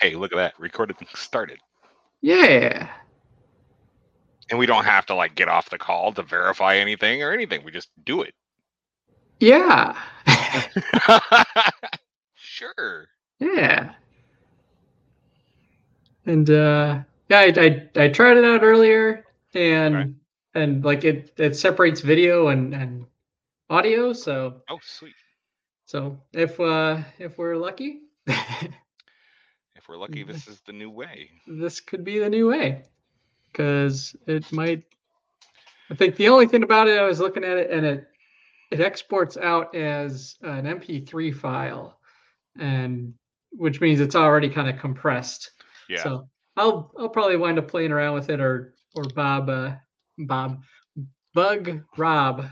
Hey, look at that. Recorded and started. Yeah. And we don't have to, like, get off the call to verify anything or anything. We just do it. Yeah. Sure. Yeah. And, yeah, I tried it out earlier, and, right. And like, it separates video and audio, so... Oh, sweet. So, if we're lucky... If we're lucky, this is the new way. This could be the new way. Because it might... I think the only thing about it, I was looking at it, and it exports out as an MP3 file, and which means it's already kind of compressed. Yeah. So I'll probably wind up playing around with it, or Bug Rob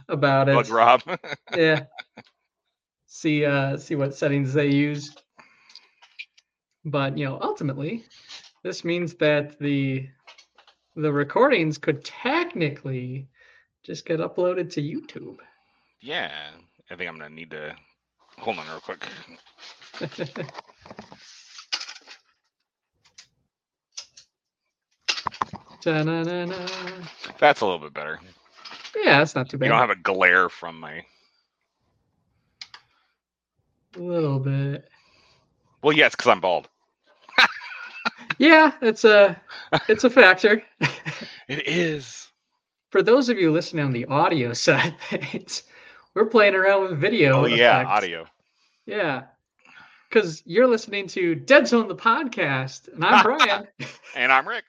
about it. Bug Rob. Yeah. See what settings they use. But, you know, ultimately, this means that the recordings could technically just get uploaded to YouTube. Yeah, I think I'm going to need to... Hold on real quick. That's a little bit better. Yeah, that's not too bad. You don't have a glare from my... A little bit. Well, yes, because I'm bald. Yeah, it's a factor. It is. For those of you listening on the audio side, we're playing around with video. Oh, yeah, effects. Audio. Yeah, because you're listening to Dead Zone, the podcast, and I'm Brian. And I'm Rick.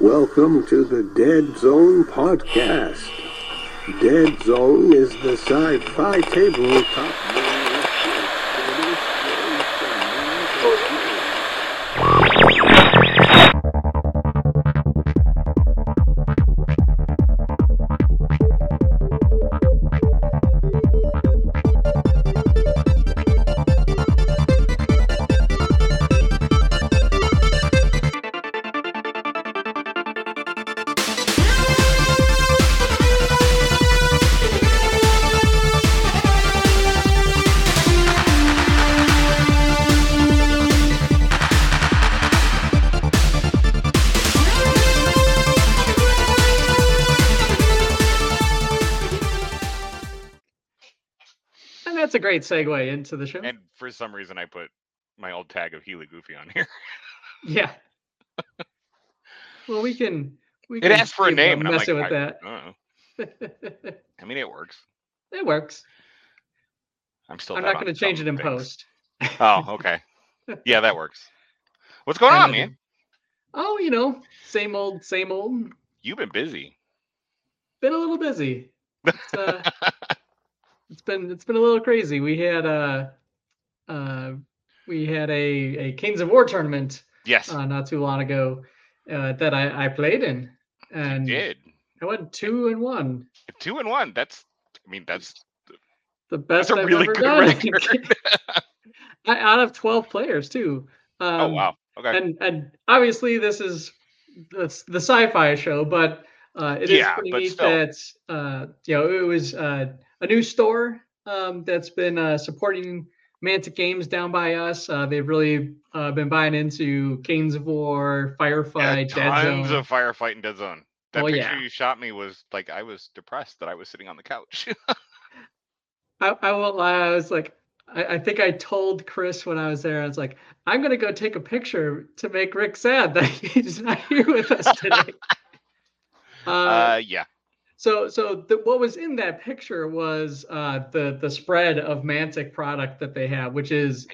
Welcome to the Dead Zone podcast. Dead Zone is the sci-fi tabletop. Great segue into the show. And for some reason, I put my old tag of Healy Goofy on here. Yeah. Well, we can. It asked for a name, and I'm like, I don't know. I mean, it works. It works. I'm not going to change it in post. Oh, okay. Yeah, that works. What's going on, man? Oh, you know, same old, same old. You've been busy. Been a little busy. It's been a little crazy. We had a Kings of War tournament. Yes. Not too long ago, that I played in, and you did. I went 2-1. 2-1. That's the best. That's a really good record. Out of 12 players too. Oh wow. Okay. And obviously this is the sci-fi show, but it is pretty neat still. That you know, it was. A new store that's been supporting Mantic Games down by us. They've really been buying into Kings of War, Firefight, Dead Zone. Tons of Firefight and Dead Zone. That picture you shot me was like, I was depressed that I was sitting on the couch. I won't lie. I was like, I think I told Chris when I was there, I was like, I'm going to go take a picture to make Rick sad that he's not here with us today. Yeah. So what was in that picture was the spread of Mantic product that they have, which is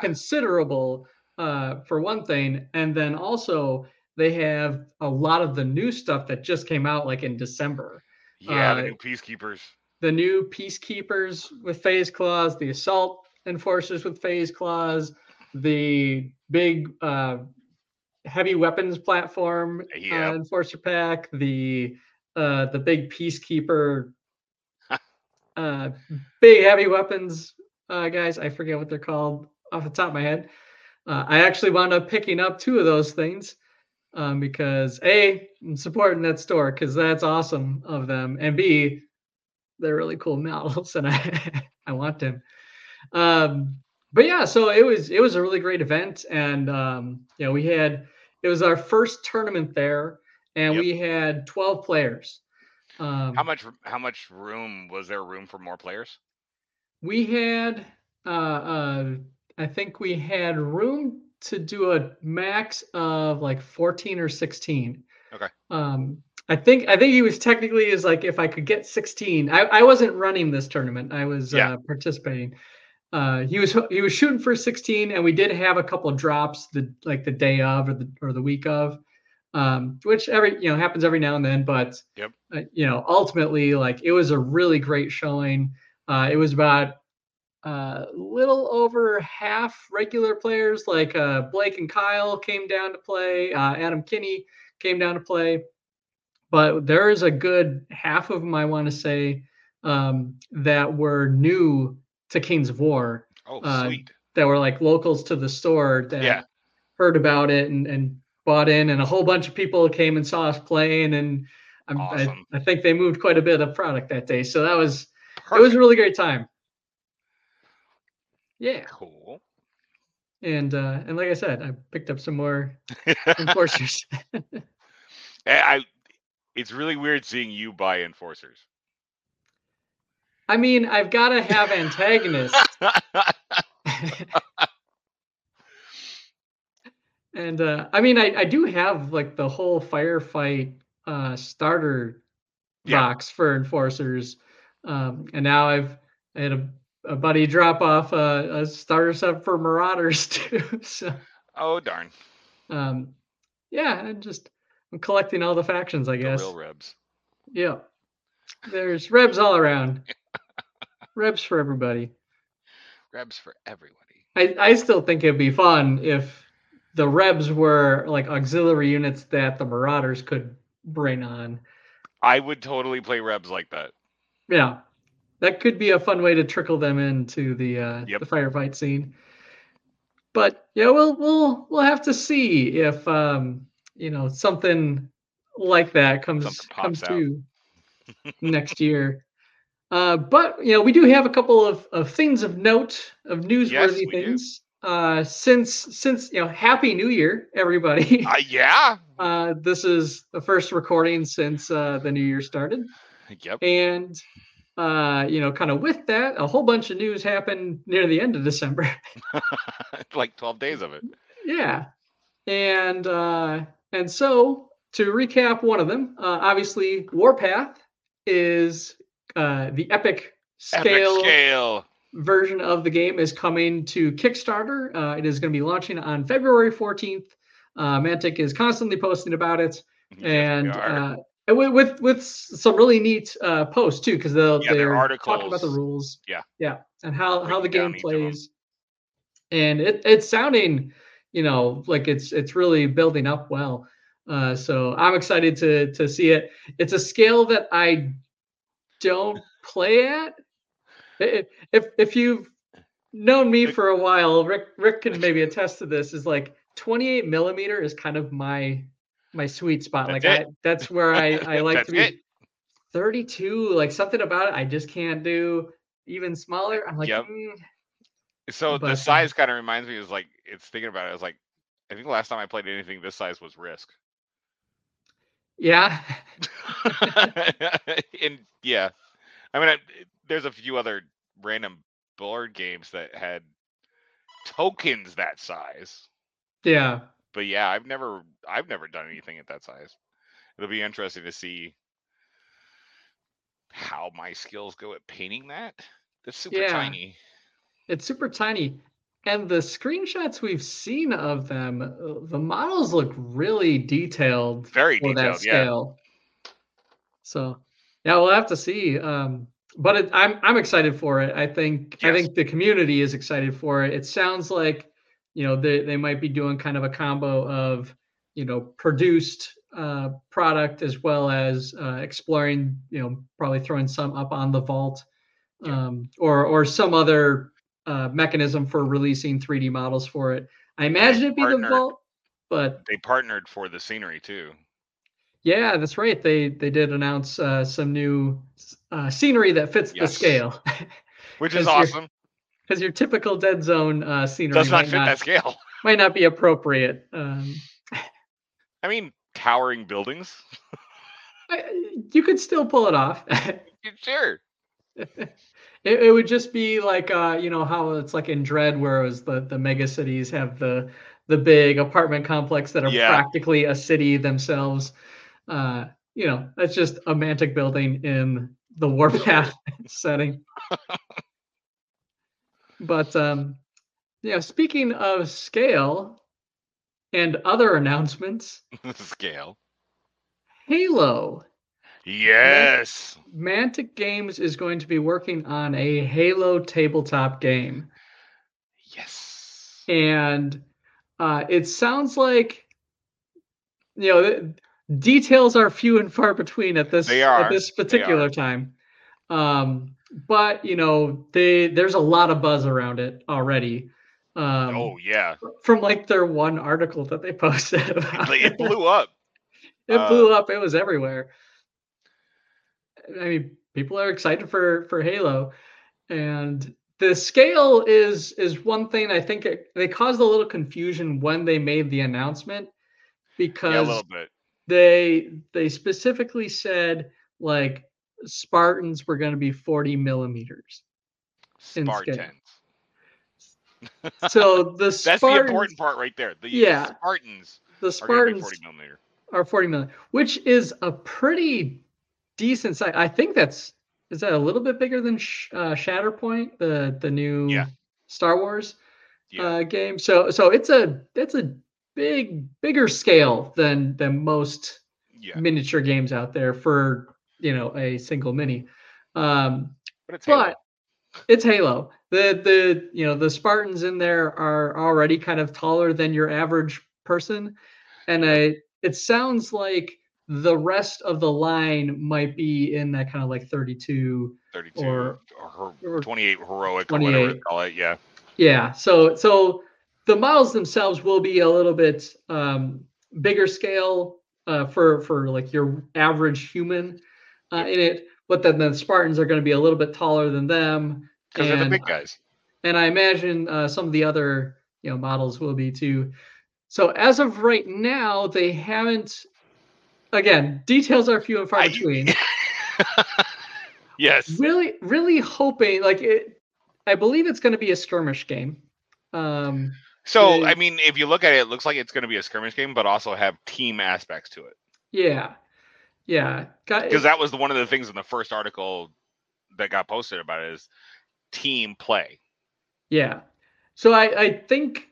considerable for one thing. And then also they have a lot of the new stuff that just came out like in December. Yeah, the new Peacekeepers. The new Peacekeepers with Phase Claws, the Assault Enforcers with Phase Claws, the big heavy weapons platform Enforcer Pack, the big Peacekeeper, big heavy weapons guys. I forget what they're called off the top of my head. I actually wound up picking up two of those things because A, I'm supporting that store because that's awesome of them, and B, they're really cool models and I want them. But yeah, so it was a really great event, and you know, it was our first tournament there, and we had 12 players. How much room was there? Room for more players? We had I think we had room to do a max of like 14 or 16. Okay. I think he was technically is like, if I could get 16, I wasn't running this tournament. I was participating. He was shooting for 16, and we did have a couple of drops the day of or the week of, which happens every now and then. But ultimately, it was a really great showing. It was about a little over half regular players. Blake and Kyle came down to play. Adam Kinney came down to play. But there is a good half of them, I want to say, that were new to Kings of War. Oh, sweet. That were locals to the store that heard about it and bought in. And a whole bunch of people came and saw us playing. And awesome. I think they moved quite a bit of product that day. So that was perfect. It was a really great time. Yeah. Cool. And like I said, I picked up some more Enforcers. It's really weird seeing you buy Enforcers. I mean, I've got to have antagonists. And I do have the whole Firefight starter box for Enforcers. And now I had a buddy drop off a starter set for Marauders too. So. Oh, darn. I'm collecting all the factions, I guess. The real Rebs. Yeah. There's Rebs all around. Rebs for everybody. Rebs for everybody. I still think it'd be fun if the Rebs were auxiliary units that the Marauders could bring on. I would totally play Rebs like that. Yeah. That could be a fun way to trickle them into the Firefight scene. But yeah, we'll have to see if something like that comes to next year. But we do have a couple of things of note, of newsworthy things. Since Happy New Year, everybody. Yeah. This is the first recording since the new year started. Yep. And kind of with that, a whole bunch of news happened near the end of December. 12 days of it. Yeah. And so, to recap one of them, obviously Warpath is the epic scale version of the game is coming to Kickstarter. It is going to be launching on February 14th. Mantic is constantly posting about it, and with some really neat posts too, because they're articles talking about the rules, and how the game plays, and it's sounding. It's really building up well. So I'm excited to see it. It's a scale that I don't play at. If you've known me for a while, Rick can maybe attest to this, is 28 millimeter is kind of my sweet spot. That's where I like to be. It. 32, something about it I just can't do. Even smaller, I'm like, So the size kind of reminds me, I think the last time I played anything this size was Risk. Yeah. There's a few other random board games that had tokens that size. Yeah. But yeah, I've never done anything at that size. It'll be interesting to see how my skills go at painting that. That's super tiny. It's super tiny, and the screenshots we've seen of them, the models look really detailed. Very detailed, that scale. Yeah. So, yeah, we'll have to see. But I'm excited for it. I think the community is excited for it. It sounds like they might be doing kind of a combo of produced product as well as exploring. Probably throwing some up on the vault, or some other. Mechanism for releasing 3D models for it. I imagine it'd be the vault, but they partnered for the scenery too. Yeah, that's right. They did announce some new scenery that fits the scale, which is awesome. because your typical Dead Zone scenery does not fit that scale. Might not be appropriate. I mean, towering buildings. You could still pull it off. Sure. It would just be like, you know, how it's like in Dread, where it was the mega cities have the big apartment complex that are practically a city themselves. You know, that's just a Mantic building in the Warpath setting. But, yeah, speaking of scale and other announcements. Scale. Halo. Yes. Mantic Games is going to be working on a Halo tabletop game. Yes. And it sounds like, you know, details are few and far between at this particular time. But, you know, there's a lot of buzz around it already. Oh, yeah. From, like, their one article that they posted about it. It blew up. It was everywhere. I mean, people are excited for Halo. And the scale is one thing I think they caused a little confusion when they made the announcement. Because a little bit. They specifically said, like, Spartans were going to be 40 millimeters. Spartans. So the Spartans, that's the important part right there. The Spartans are 40 millimeter. Or 40 million, which is a pretty decent size. I think is that a little bit bigger than Shatterpoint, the new Star Wars game. So it's a bigger scale than most miniature games out there for, you know, a single mini. It's Halo. The you know, the Spartans in there are already kind of taller than your average person, and it sounds like the rest of the line might be in that kind of like 32 or 28 heroic, 28. Or whatever you call it. Yeah. So the models themselves will be a little bit bigger scale for like your average human in it, but then the Spartans are going to be a little bit taller than them because they're the big guys. And I imagine some of the other, you know, models will be too. So as of right now, they haven't. Again, details are few and far between. Yes. Really, really hoping I believe it's going to be a skirmish game. I mean, if you look at it, it looks like it's going to be a skirmish game, but also have team aspects to it. Yeah. Because that was one of the things in the first article that got posted about it is team play. Yeah. So I think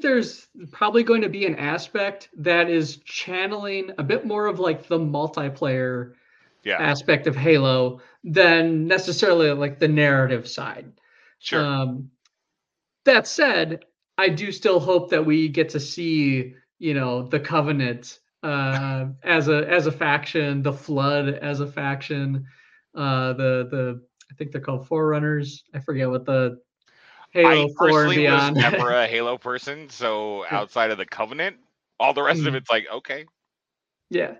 there's probably going to be an aspect that is channeling a bit more of like the multiplayer aspect of Halo than necessarily like the narrative side. Sure. That said, I do still hope that we get to see, you know, the Covenant as a faction, the Flood as a faction, the I think they're called Forerunners. I forget what the Halo 4 and beyond. I personally was never a Halo person, so outside of the Covenant, all the rest of it's like, okay. Yeah.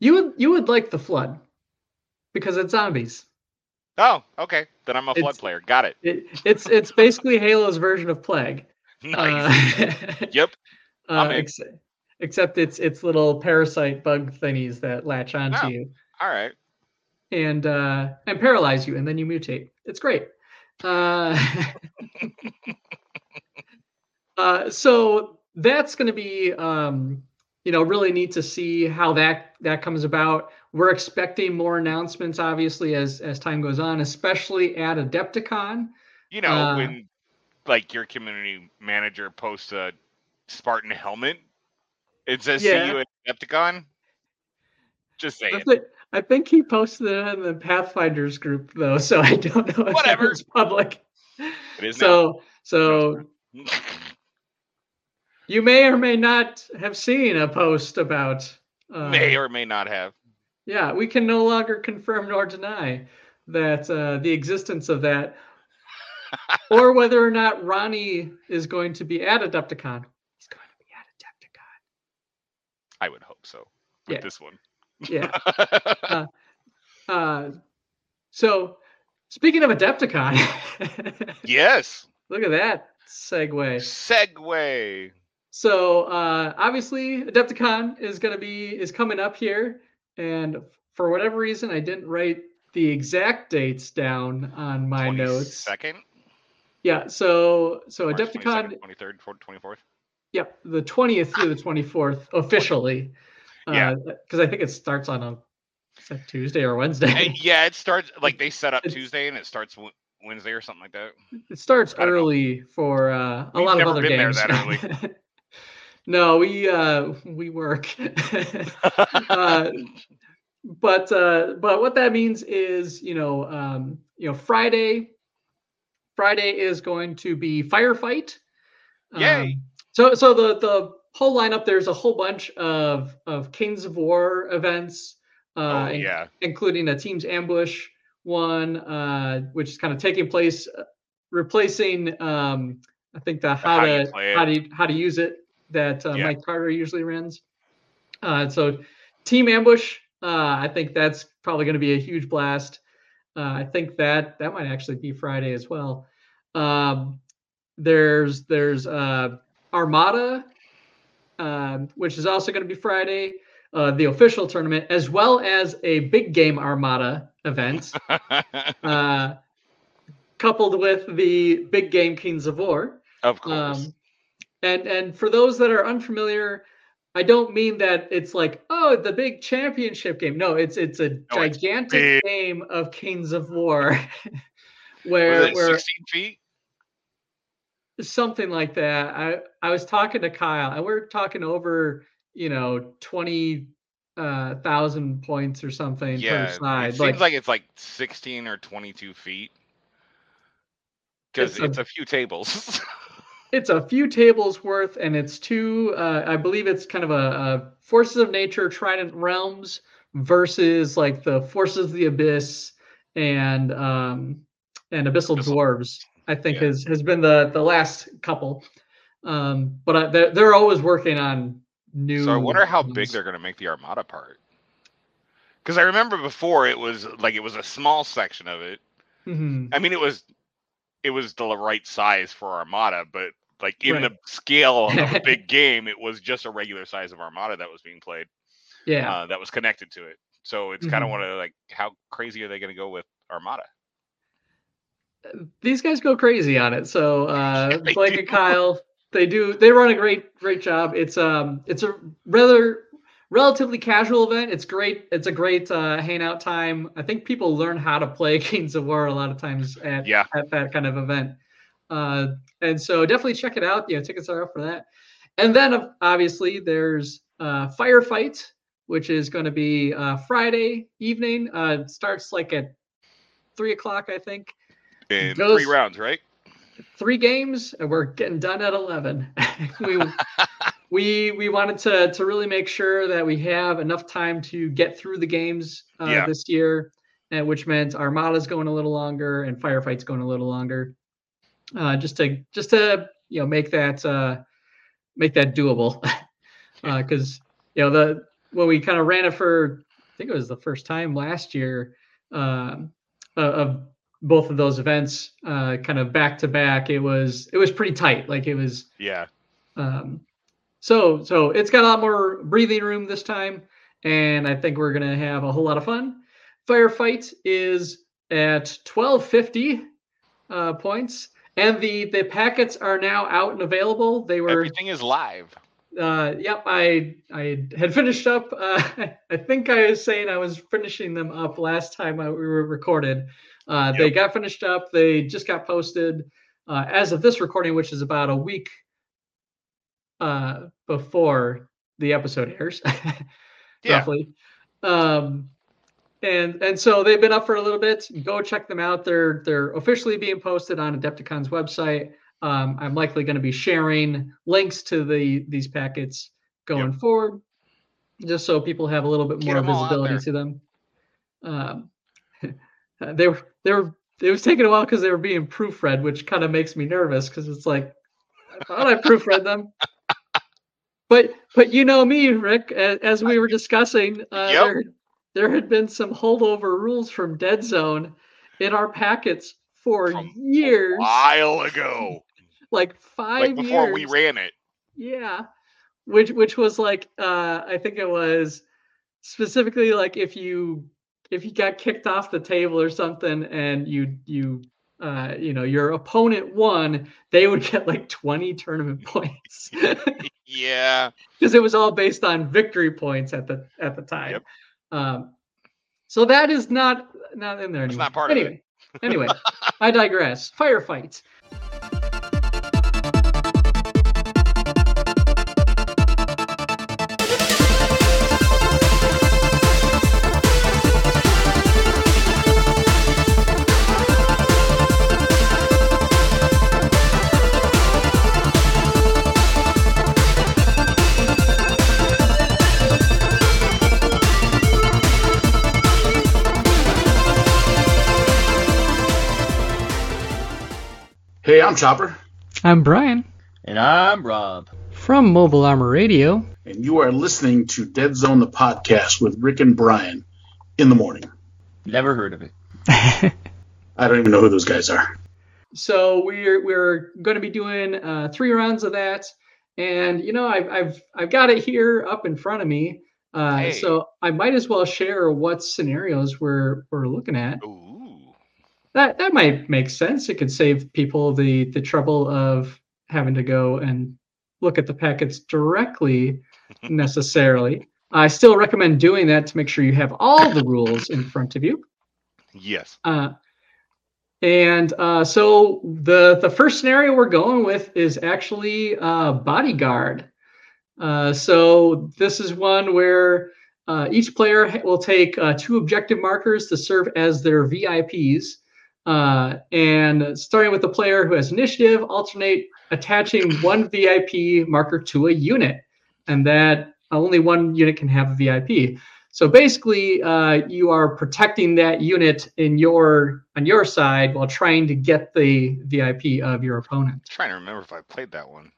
You would like the Flood, because it's zombies. Oh, okay. Then I'm a Flood player. Got it. It's basically Halo's version of Plague. Nice. Yep. Except it's little parasite bug thingies that latch onto you. All right. And paralyze you, and then you mutate. It's great. So that's going to be, you know, really neat to see how that comes about. We're expecting more announcements, obviously, as time goes on, especially at Adepticon. You know, when like your community manager posts a Spartan helmet, it says "See you at Adepticon." Just saying. I think he posted it in the Pathfinders group, though, so I don't know if it's public. It is so you may or may not have seen a post about... may or may not have. Yeah, we can no longer confirm nor deny that the existence of that, or whether or not Ronnie is going to be at Adepticon. He's going to be at Adepticon. I would hope so with this one. Yeah. So Speaking of Adepticon. Yes. Look at that segue. So obviously Adepticon is coming up here, and for whatever reason I didn't write the exact dates down on my notes. Yeah, so March Adepticon 22nd, 23rd, 24th. Yep, the 20th through the 24th officially. Yeah, because I think it starts on a Tuesday or Wednesday. Yeah, it starts like they set up Tuesday and it starts Wednesday or something like that. It starts early for a lot of other games. We've never been there that early. No, we work. But what that means is, Friday is going to be Firefight. Yay! So the whole lineup, there's a whole bunch of Kings of War events, including a Team's Ambush one, which is kind of taking place, replacing I think how to use it that Mike Carter usually runs. So Team Ambush, I think that's probably going to be a huge blast. I think that might actually be Friday as well. There's Armada, which is also going to be Friday, the official tournament, as well as a big game Armada event, coupled with the big game Kings of War. Of course. And for those that are unfamiliar, I don't mean that it's like, oh, the big championship game. No, it's gigantic game of Kings of War, where 16 feet. Something like that. I was talking to Kyle, and we're talking over 20,000 points or something per side. It seems like it's like 16 or 22 feet because it's a few tables. It's a few tables worth, and it's two. I believe it's kind of a Forces of Nature Trident Realms versus like the Forces of the Abyss and Abyssal Dwarves. I think has been the last couple, but they're always working on new. So I wonder how big they're going to make the Armada part, because I remember before it was a small section of it. Mm-hmm. I mean, it was the right size for Armada, but like in the scale of a big game, it was just a regular size of Armada that was being played. Yeah, that was connected to it. So it's kind of one of like, how crazy are they going to go with Armada? These guys go crazy on it. So Blake and Kyle, they run a great job. It's a rather relatively casual event. It's great. It's a great hangout time. I think people learn how to play Kings of War a lot of times at that kind of event. And so definitely check it out. Tickets are up for that. And then obviously there's Firefight, which is going to be Friday evening. It starts like at 3:00, I think. In 3 rounds, right? 3 games, and we're getting done at 11. we wanted to really make sure that we have enough time to get through the games this year, and which meant Armada's going a little longer and Firefight's going a little longer, just to make that doable, because when we kind of ran it for, I think it was the first time last year, of both of those events kind of back to back, it was pretty tight. Like it was, so it's got a lot more breathing room this time, and I think we're gonna have a whole lot of fun. Firefight is at 1250 points, and the packets are now out and available. Everything is live. Yep, I had finished up. I think I was saying I was finishing them up last time we were recorded. They got finished up. They just got posted as of this recording, which is about a week before the episode airs, roughly. And so they've been up for a little bit. Go check them out. They're officially being posted on Adepticon's website. I'm likely going to be sharing links to these packets going forward, just so people have a little bit more visibility to them. It was taking a while because they were being proofread, which kind of makes me nervous because it's like, I thought I proofread them. But you know me, Rick, as we were discussing, there had been some holdover rules from Dead Zone. in our packets for years. A while ago. Like 5 years. Like before we ran it. Yeah. Which was like, I think it was specifically like if you got kicked off the table or something and you know, your opponent won, they would get like 20 tournament points. Yeah. Because it was all based on victory points at the time. Yep. So that is not in there anymore. It's not part of it. Anyway, I digress. Firefight. Hey, I'm Chopper. I'm Brian. And I'm Rob. From Mobile Armor Radio. And you are listening to Dead Zone, the podcast with Rick and Brian in the morning. Never heard of it. I don't even know who those guys are. So we're going to be doing 3 rounds of that. And, you know, I've got it here up in front of me. Hey. So I might as well share what scenarios we're looking at. Ooh. That might make sense. It could save people the trouble of having to go and look at the packets directly necessarily. I still recommend doing that to make sure you have all the rules in front of you. Yes. So the first scenario we're going with is actually Bodyguard. So this is one where each player will take 2 objective markers to serve as their VIPs. And starting with the player who has initiative, alternate attaching one VIP marker to a unit, and that only one unit can have a VIP. So basically, you are protecting that unit on your side while trying to get the VIP of your opponent. I'm trying to remember if I played that one.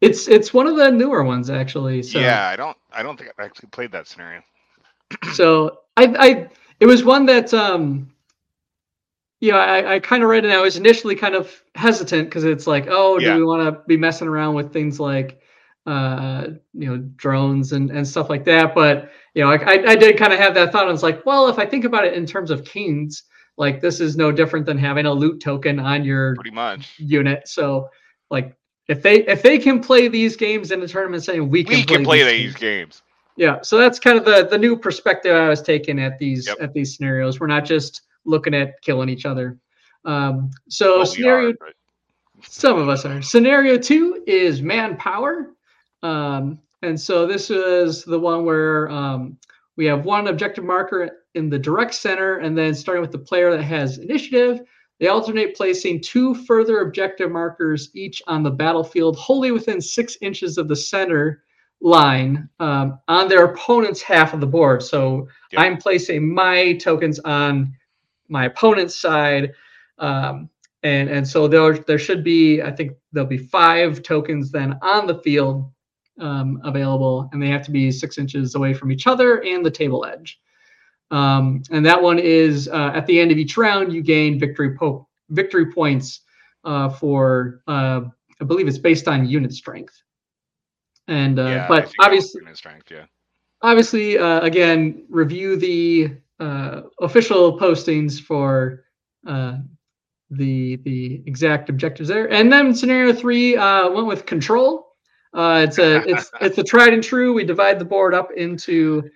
It's one of the newer ones actually. So. Yeah, I don't think I've actually played that scenario. So it was one that. Yeah, I kind of read it. I was initially kind of hesitant because it's like, do we want to be messing around with things like, you know, drones and stuff like that? But, you know, I did kind of have that thought. I was like, well, if I think about it in terms of Kings, like this is no different than having a loot token on your pretty much unit. So, like, if they can play these games in the tournament, saying we can play these games. Yeah, so that's kind of the new perspective I was taking at these at these scenarios. We're not just looking at killing each other. Some of us are. Scenario 2 is Manpower. And so this is the one where we have one objective marker in the direct center, and then starting with the player that has initiative, they alternate placing 2 further objective markers each on the battlefield, wholly within 6 inches of the center line on their opponent's half of the board. So I'm placing my tokens on my opponent's side, and so there should be, I think there'll be 5 tokens then on the field available, and they have to be 6 inches away from each other and the table edge. And that one is at the end of each round, you gain victory points for I believe it's based on unit strength. And but obviously, unit strength, obviously, again, review the official postings for the exact objectives there. And then scenario 3 went with Control. It's a tried and true. We divide the board up into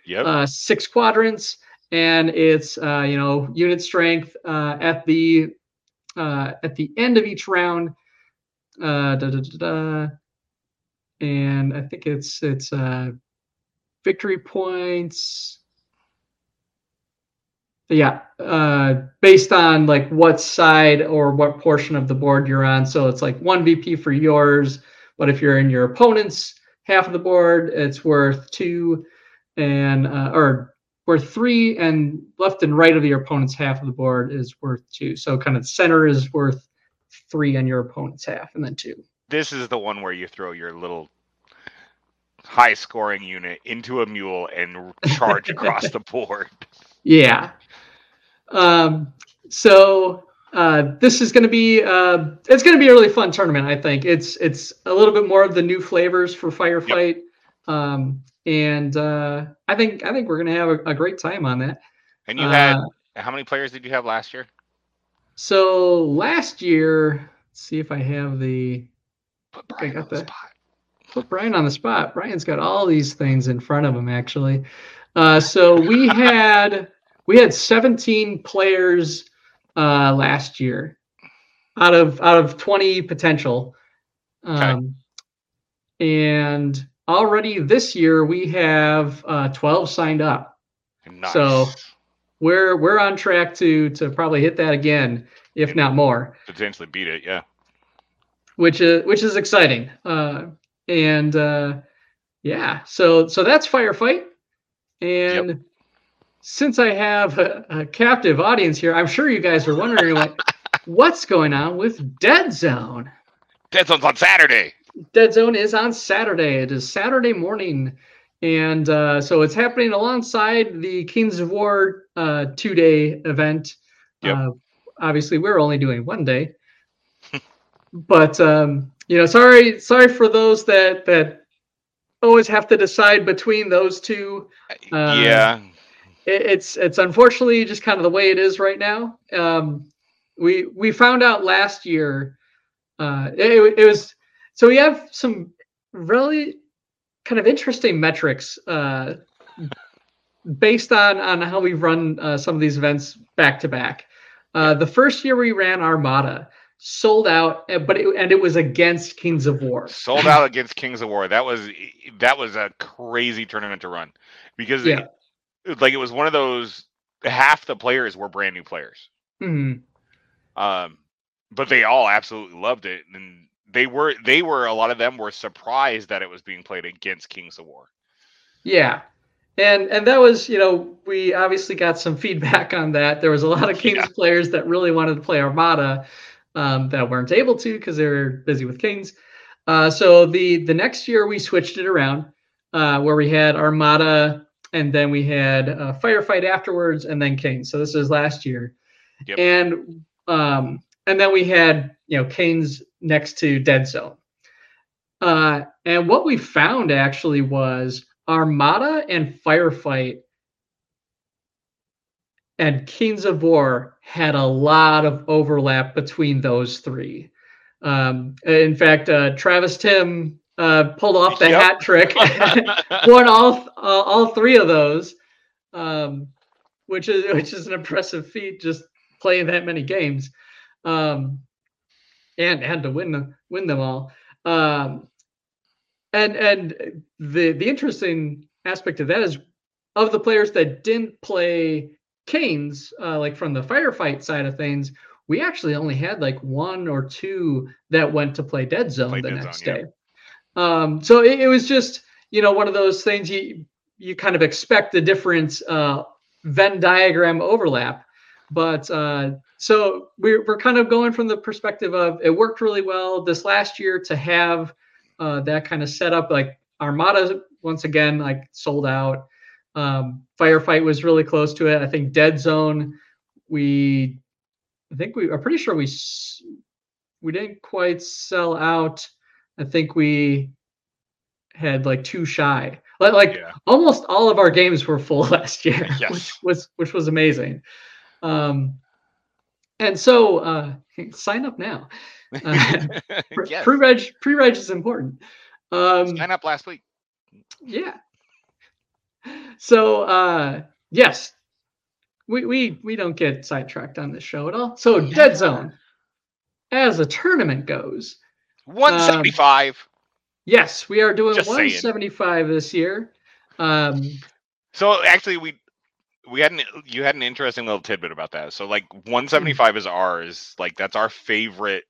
6 quadrants, and it's you know, unit strength at the end of each round. And I think it's victory points. Yeah, based on like what side or what portion of the board you're on. So it's like 1 VP for yours, but if you're in your opponent's half of the board, it's worth 2 and or worth 3, and left and right of your opponent's half of the board is worth 2. So kind of center is worth 3 on your opponent's half, and then 2. This is the one where you throw your little high-scoring unit into a mule and charge across the board. Yeah. So this is going to be it's going to be a really fun tournament. I think it's a little bit more of the new flavors for Firefight, yep. I think we're going to have a great time on that. And you had how many players did you have last year? So last year, let's see if I have the. Put Brian on the spot. Put Brian on the spot. Brian's got all these things in front of him, actually. So we had 17 players last year out of 20 potential. Okay. And already this year we have 12 signed up. Nice. So we're on track to probably hit that again, if not more. Potentially beat it, yeah. Which is exciting. Yeah. So that's Firefight. And yep. Since I have a captive audience here, I'm sure you guys are wondering what's going on with Dead Zone. Dead Zone's on Saturday. Dead Zone is on Saturday. It is Saturday morning. And so it's happening alongside the Kings of War 2-day event. Yep. Obviously, we're only doing one day. But, sorry for those that always have to decide between those two. Yeah. It's unfortunately just kind of the way it is right now. We found out last year. It was so we have some really kind of interesting metrics based on how we run some of these events back to back. The first year we ran Armada. Sold out, but it was against Kings of War. Sold out against Kings of War. That was a crazy tournament to run because it was one of those half the players were brand new players. Mm-hmm. But they all absolutely loved it, and they were a lot of them were surprised that it was being played against Kings of War. Yeah. And that was, we obviously got some feedback on that. There was a lot of Kings players that really wanted to play Armada. That weren't able to because they were busy with Kings. So the next year we switched it around where we had Armada and then we had Firefight afterwards and then Kings. So this is last year. Yep. And then we had, Kings next to Dead Zone. And what we found actually was Armada and Firefight and Kings of War had a lot of overlap between those three. In fact, Travis Tim pulled off the hat trick, won all three of those, which is an impressive feat, just playing that many games, and had to win them all. And the interesting aspect of that is of the players that didn't play Canes, from the Firefight side of things, we actually only had one or two that went to play Dead Zone the next day. Yeah. So it was just, one of those things you kind of expect the different Venn diagram overlap. But so we're kind of going from the perspective of it worked really well this last year to have that kind of setup. Armada, once again, sold out. Firefight was really close to it. I think Dead Zone, we are pretty sure we didn't quite sell out. I think we had two shy. Almost all of our games were full last year, which was amazing. And so sign up now. Yes. Pre-reg is important. Sign up last week. Yeah. So, yes, we don't get sidetracked on this show at all. So Dead Zone, as a tournament goes. 175. Yes, we are doing 175 this year. So actually you had an interesting little tidbit about that. So 175 is ours. That's our favorite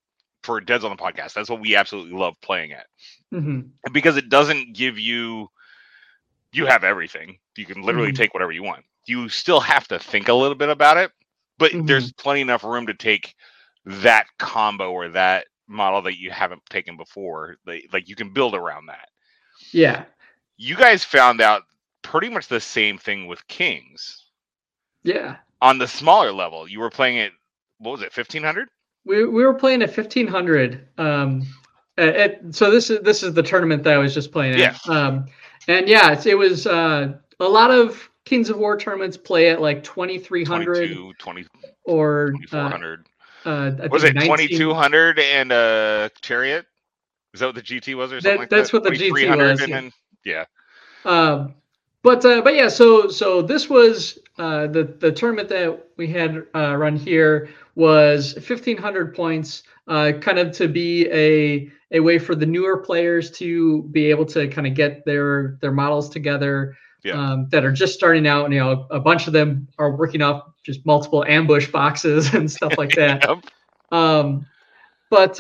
for Dead Zone podcast. That's what we absolutely love playing at. Mm-hmm. Because it doesn't give you have everything. You can literally take whatever you want. You still have to think a little bit about it, but there's plenty enough room to take that combo or that model that you haven't taken before. You can build around that. Yeah. You guys found out pretty much the same thing with Kings. Yeah. On the smaller level, you were playing it what was it, 1500? We were playing at 1500. So this is the tournament that I was just playing at. Yeah. And yeah, it was a lot of Kings of War tournaments play at like 2300 or 2400. Was it 2200 and Chariot? Is that what the GT was, or something like that? That's what the GT was. And then, yeah. But yeah, so this was the tournament that we had run here was 1,500 points, kind of to be a way for the newer players to be able to kind of get their models together. Yeah. That are just starting out, and you know, a bunch of them are working off just multiple ambush boxes and stuff like that. Yep. But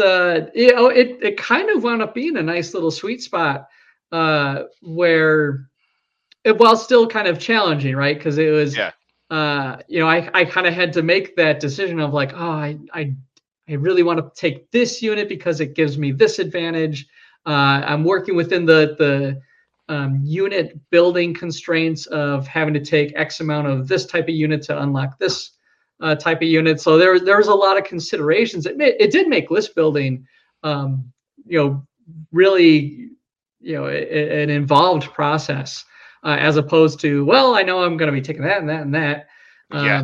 you know, it kind of wound up being a nice little sweet spot where, while still kind of challenging, right? Because it was, yeah. You know, I kind of had to make that decision of like, oh, I really want to take this unit because it gives me this advantage. I'm working within the unit building constraints of having to take X amount of this type of unit to unlock this type of unit. So there was a lot of considerations. It did make list building, you know, really, you know, an involved process as opposed to, well, I know I'm going to be taking that and that and that, yeah.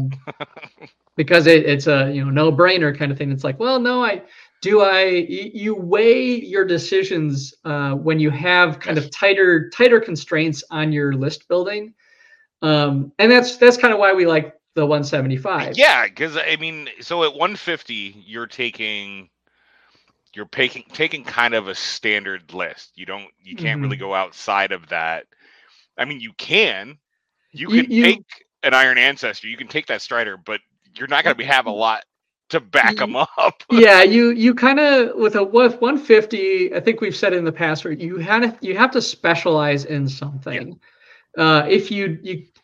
because it's a, you know, no brainer kind of thing. It's like, well, no, you weigh your decisions when you have kind of tighter constraints on your list building, and that's kind of why we like the 175. Yeah, because I mean, so at 150, you're taking kind of a standard list. You can't really go outside of that. I mean, you can take an Iron Ancestor, you can take that Strider, but you're not going to have a lot to back them up. Yeah, you kind of, with 150, I think we've said in the past, you have to specialize in something. Yeah. If you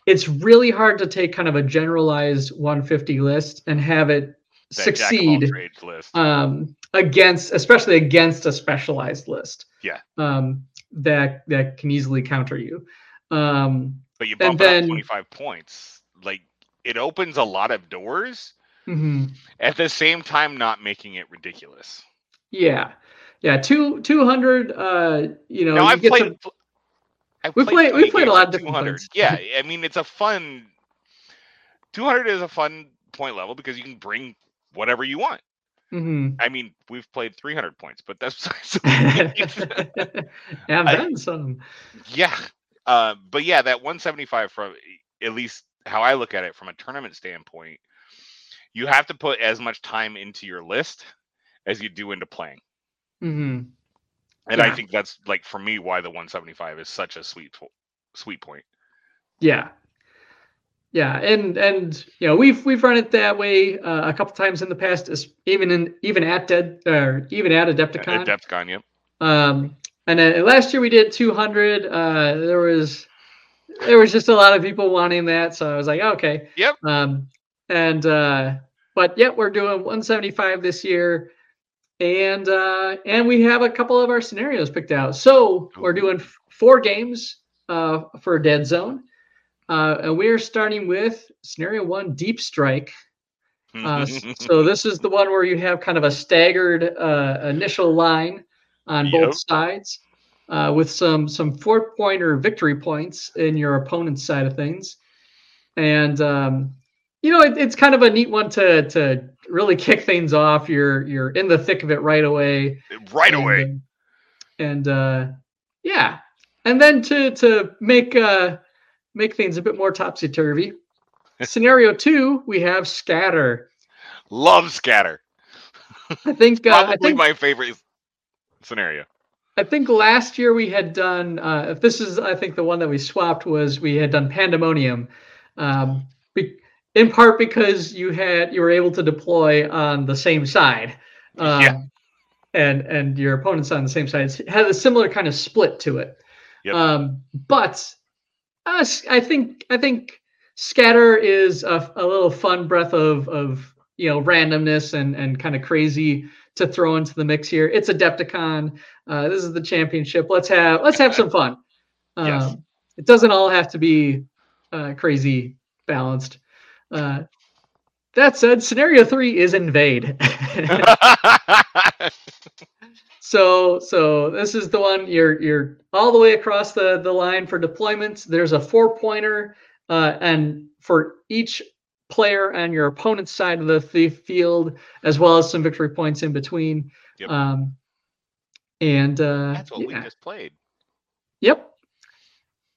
it's really hard to take kind of a generalized 150 list and have it that succeed list. Especially against a specialized list. Yeah, that can easily counter you. But you bump up 25 points, like it opens a lot of doors. Mm-hmm. At the same time, not making it ridiculous. Yeah, yeah. 200. You know, now we played a lot of different 200. Yeah, I mean, it's a fun. 200 is a fun point level because you can bring whatever you want. Mm-hmm. I mean, we've played 300 points, but that's besides the point. Yeah, I've done some. Yeah, but yeah, that 175 from at least how I look at it from a tournament standpoint. You have to put as much time into your list as you do into playing. Mm-hmm. And yeah. I think that's, like, for me, why the 175 is such a sweet point. Yeah. Yeah. And you know, we've run it that way a couple times in the past, even at Adepticon. Adepticon, yep. And then last year we did 200. There was just a lot of people wanting that. So I was like, okay. Yep. But yeah, we're doing 175 this year, and we have a couple of our scenarios picked out. So we're doing 4 games for Dead Zone, and we are starting with scenario 1, Deep Strike. So this is the one where you have kind of a staggered initial line on both sides, with some 4-pointer victory points in your opponent's side of things, and. You know, it's kind of a neat one to really kick things off. You're in the thick of it right away. Yeah, and then to make things a bit more topsy turvy. Scenario 2, we have Scatter. Love Scatter. I think probably my favorite scenario. I think last year we had done. This is, I think, the one that we swapped was we had done Pandemonium. In part because you were able to deploy on the same side, yeah. and your opponent's on the same side. It had a similar kind of split to it, yep. But I think Scatter is a little fun breath of you know, randomness and kind of crazy to throw into the mix here. It's Adepticon. This is the championship. Let's have some fun. Yes. It doesn't all have to be crazy balanced. That said, scenario 3 is invade. So this is the one you're all the way across the line for deployments. There's a 4-pointer, and for each player on your opponent's side of the field, as well as some victory points in between. Yep. That's what we just played. Yep.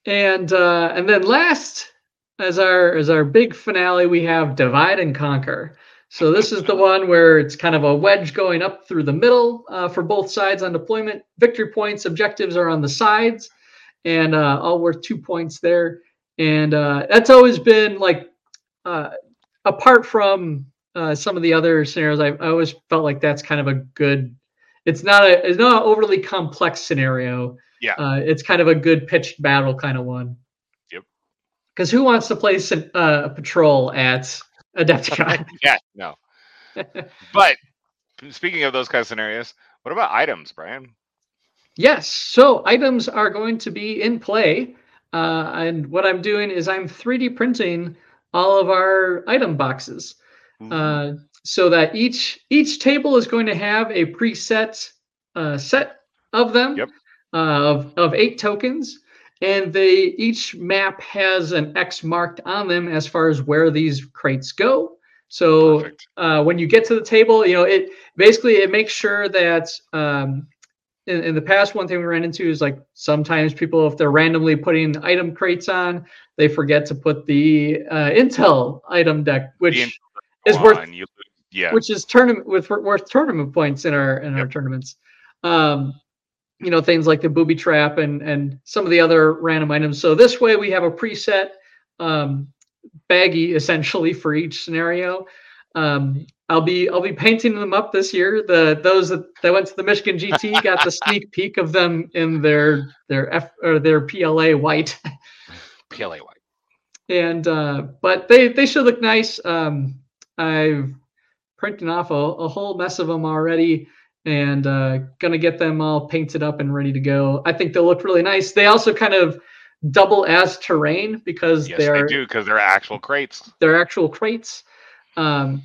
And then last, as our big finale, we have Divide and Conquer. So this is the one where it's kind of a wedge going up through the middle for both sides on deployment. Victory points, objectives are on the sides, and all worth 2 points there. And that's always been like, apart from some of the other scenarios, I always felt like that's kind of a good. It's not an overly complex scenario. Yeah, it's kind of a good pitched battle kind of one. Yep. Because who wants to play a patrol at Adepticon? Yeah, no. But speaking of those kind of scenarios, what about items, Brian? Yes. So items are going to be in play, and what I'm doing is I'm 3D printing all of our item boxes. So that each table is going to have a preset set of them, yep, of 8 tokens, and each map has an X marked on them as far as where these crates go. So when you get to the table, it basically makes sure that in the past, one thing we ran into is like sometimes people, if they're randomly putting item crates on, they forget to put the Intel item deck, which is worth tournament points in our tournaments. Things like the booby trap and some of the other random items. So this way we have a preset baggie essentially for each scenario. I'll be painting them up this year. Those that went to the Michigan GT got the sneak peek of them in their PLA white. PLA white. And but they should look nice. I've printed off a whole mess of them already, and gonna get them all painted up and ready to go. I think they'll look really nice. They also kind of double as terrain because they're actual crates. They're actual crates. So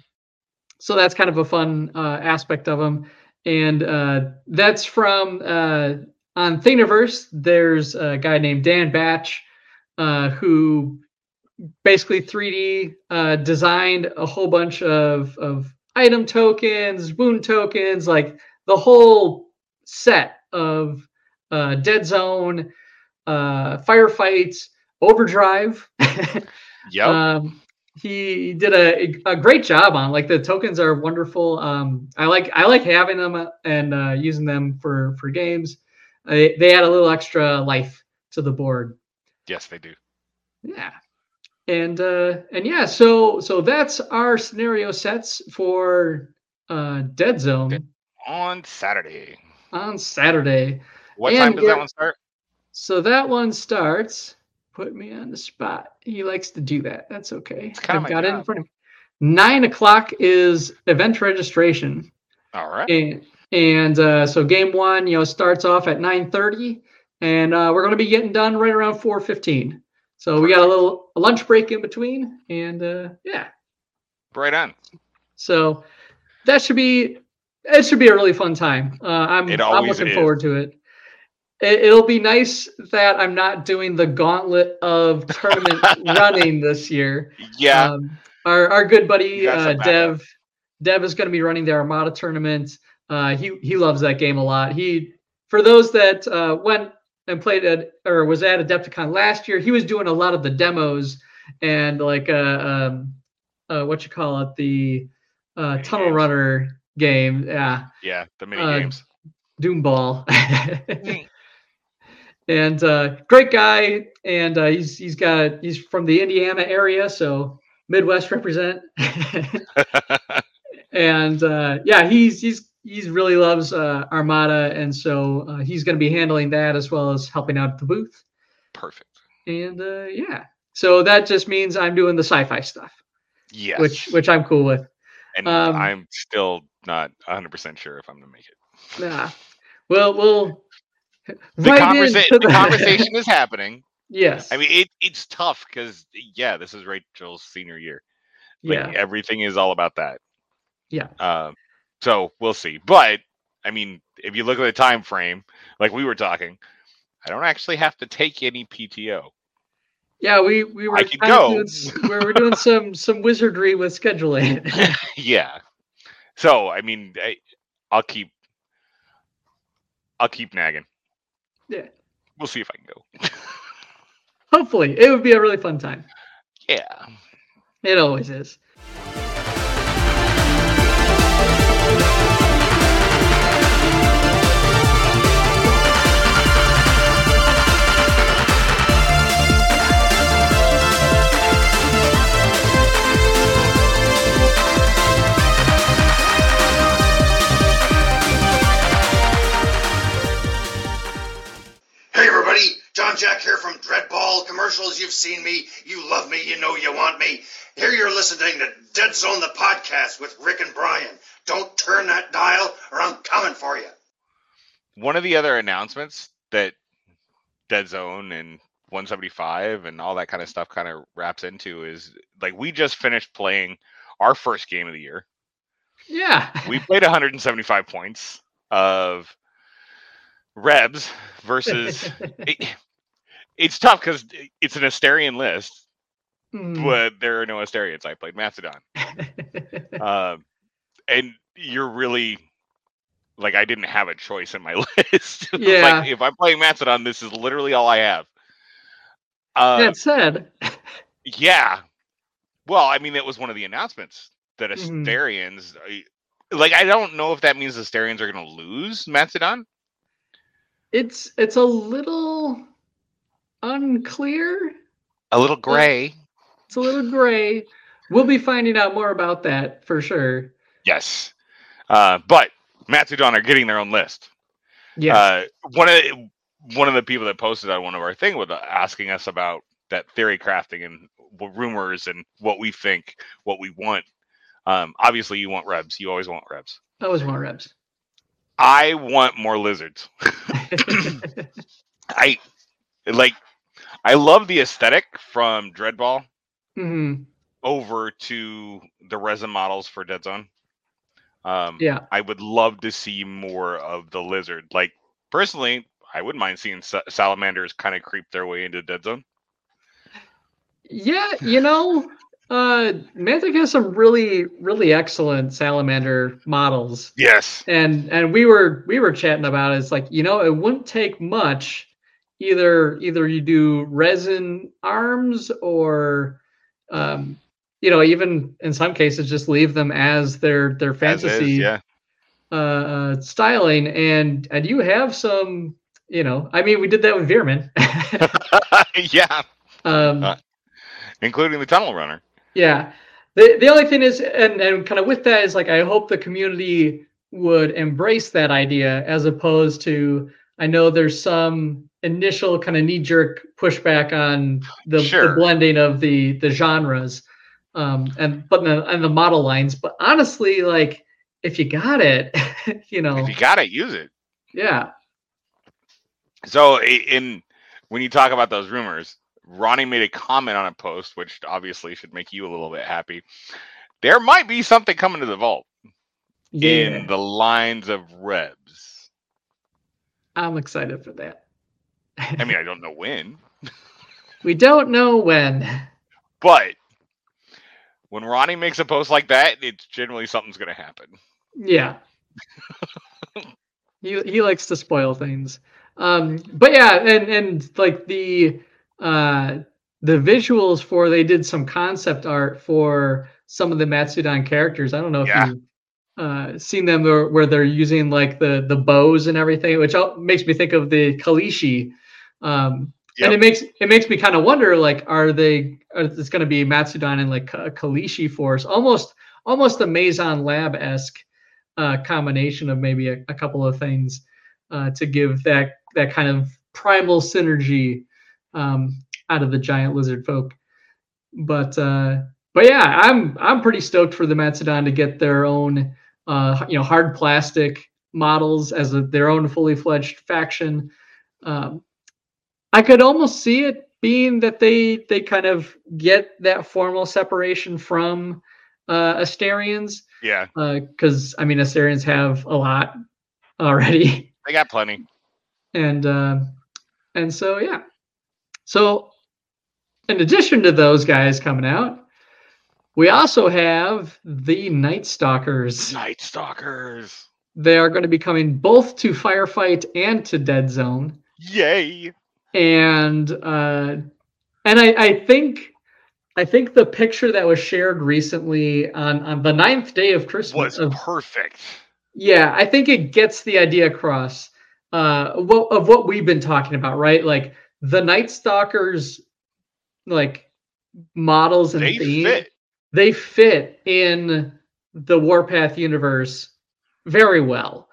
that's kind of a fun aspect of them. And that's from on Thingiverse. There's a guy named Dan Batch who basically 3D designed a whole bunch of item tokens, wound tokens, like the whole set of Dead Zone, Firefights, Overdrive. Yep. He did a great job on like the tokens are wonderful. I like having them and using them for games. They add a little extra life to the board. Yes, they do. Yeah. So that's our scenario sets for Dead Zone on Saturday. What time does that one start? So that one starts. Put me on the spot. He likes to do that. That's okay. I've got it in front of me. 9:00 is event registration. All right. And so game one, starts off at 9:30, and we're going to be getting done right around 4:15. So perfect. We got a lunch break in between, and right on. So that should be a really fun time. I'm looking forward to it. It'll be nice that I'm not doing the gauntlet of tournament running this year. Yeah. Our good buddy Dev is going to be running the Armada tournament. He loves that game a lot. For those that went and played was at Adepticon last year, he was doing a lot of the demos and like the Tunnel Runner game. Yeah. Yeah, the mini games. Doomball. And great guy, and he's from the Indiana area, so Midwest represent. And he's really loves Armada, and so he's going to be handling that as well as helping out at the booth. Perfect. And so that just means I'm doing the sci-fi stuff. Yes, which I'm cool with. And I'm still not 100% sure if I'm going to make it. Yeah. Well, we'll. The conversation is happening. Yes. I mean, it's tough because, this is Rachel's senior year. Like, everything is all about that. Yeah. So we'll see. But I mean, if you look at the time frame, like we were talking, I don't actually have to take any PTO. Yeah, we were we were doing some wizardry with scheduling. Yeah. So I mean, I'll keep nagging. Yeah. We'll see if I can go. Hopefully. It would be a really fun time. Yeah. It always is. John Jack here from Dreadball. Commercials, you've seen me, you love me, you know you want me. Here you're listening to Dead Zone, the podcast with Rick and Brian. Don't turn that dial or I'm coming for you. One of the other announcements that Dead Zone and 175 and all that kind of stuff kind of wraps into is, like, we just finished playing our first game of the year. Yeah. We played 175 points of Rebs versus... It's tough because it's an Asterian list, but there are no Asterians. I played Matsudon. And you're really, like, I didn't have a choice in my list. Yeah. Like, if I'm playing Matsudon, this is literally all I have. That said. Yeah. Well, I mean, that was one of the announcements that Asterians, like, I don't know if that means Asterians are going to lose Matsudon. It's a little... unclear, a little gray. It's a little gray. We'll be finding out more about that for sure. Yes, but Matsudon are getting their own list. Yeah, one of the people that posted on one of our thing was asking us about that theory crafting and rumors and what we think, what we want. Obviously, you want Rebs. You always want Rebs. I always want Rebs. I want more lizards. I love the aesthetic from Dreadball over to the resin models for Dead Zone. I would love to see more of the lizard. Like, personally, I wouldn't mind seeing salamanders kind of creep their way into Dead Zone. Yeah, you know, Mantic has some really, really excellent salamander models. Yes, and we were chatting about it. It's like, you know, it wouldn't take much. Either you do resin arms or, you know, even in some cases, just leave them as their fantasy is, styling. And you have some, you know, I mean, we did that with Veerman. Yeah. Including the Tunnel Runner. Yeah. The only thing is, and kind of with that is, like, I hope the community would embrace that idea as opposed to, I know there's some initial kind of knee-jerk pushback on the blending of the genres, and the model lines. But honestly, like, if you got it, you know, use it. Yeah. So, when you talk about those rumors, Ronnie made a comment on a post, which obviously should make you a little bit happy. There might be something coming to the vault in the lines of Rebs. I'm excited for that. I mean, I don't know when. We don't know when. But when Ronnie makes a post like that, it's generally something's going to happen. Yeah. He likes to spoil things. But yeah, and like the visuals for, they did some concept art for some of the Matsudon characters. I don't know if you... seen them where they're using, like, the bows and everything, which makes me think of the Kaleishi. And it makes me kind of wonder, like, is going to be Matsudon and, like, a Kaleishi force, almost a Maison Lab-esque combination of maybe a couple of things to give that kind of primal synergy out of the giant lizard folk. But yeah, I'm pretty stoked for the Matsudon to get their own hard plastic models as their own fully fledged faction. I could almost see it being that they kind of get that formal separation from Asterians. Yeah. Because, I mean, Asterians have a lot already. They got plenty. And so, yeah. So, in addition to those guys coming out, we also have the Night Stalkers. Night Stalkers. They are going to be coming both to Firefight and to Dead Zone. Yay. And I think the picture that was shared recently on the 9th day of Christmas was perfect. Yeah, I think it gets the idea across of what we've been talking about, right? Like the Night Stalkers, like models and they fit in the Warpath universe very well.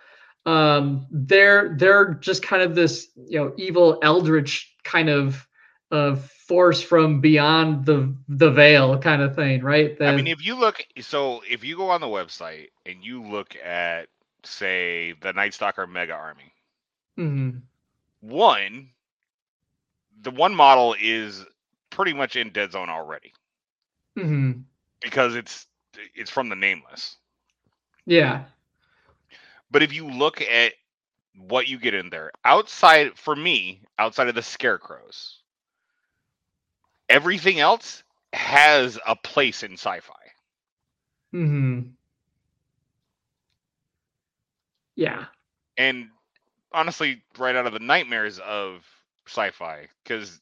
They're just kind of this, you know, evil eldritch kind of force from beyond the veil kind of thing, right? That, I mean, if you go on the website and you look at, say, the Night Stalker Mega Army, mm-hmm. the one model is pretty much in Dead Zone already, mm-hmm. because it's from the Nameless. Yeah. But if you look at what you get in there, outside of the Scarecrows, everything else has a place in sci-fi. Mm-hmm. Yeah. And honestly, right out of the nightmares of sci-fi, because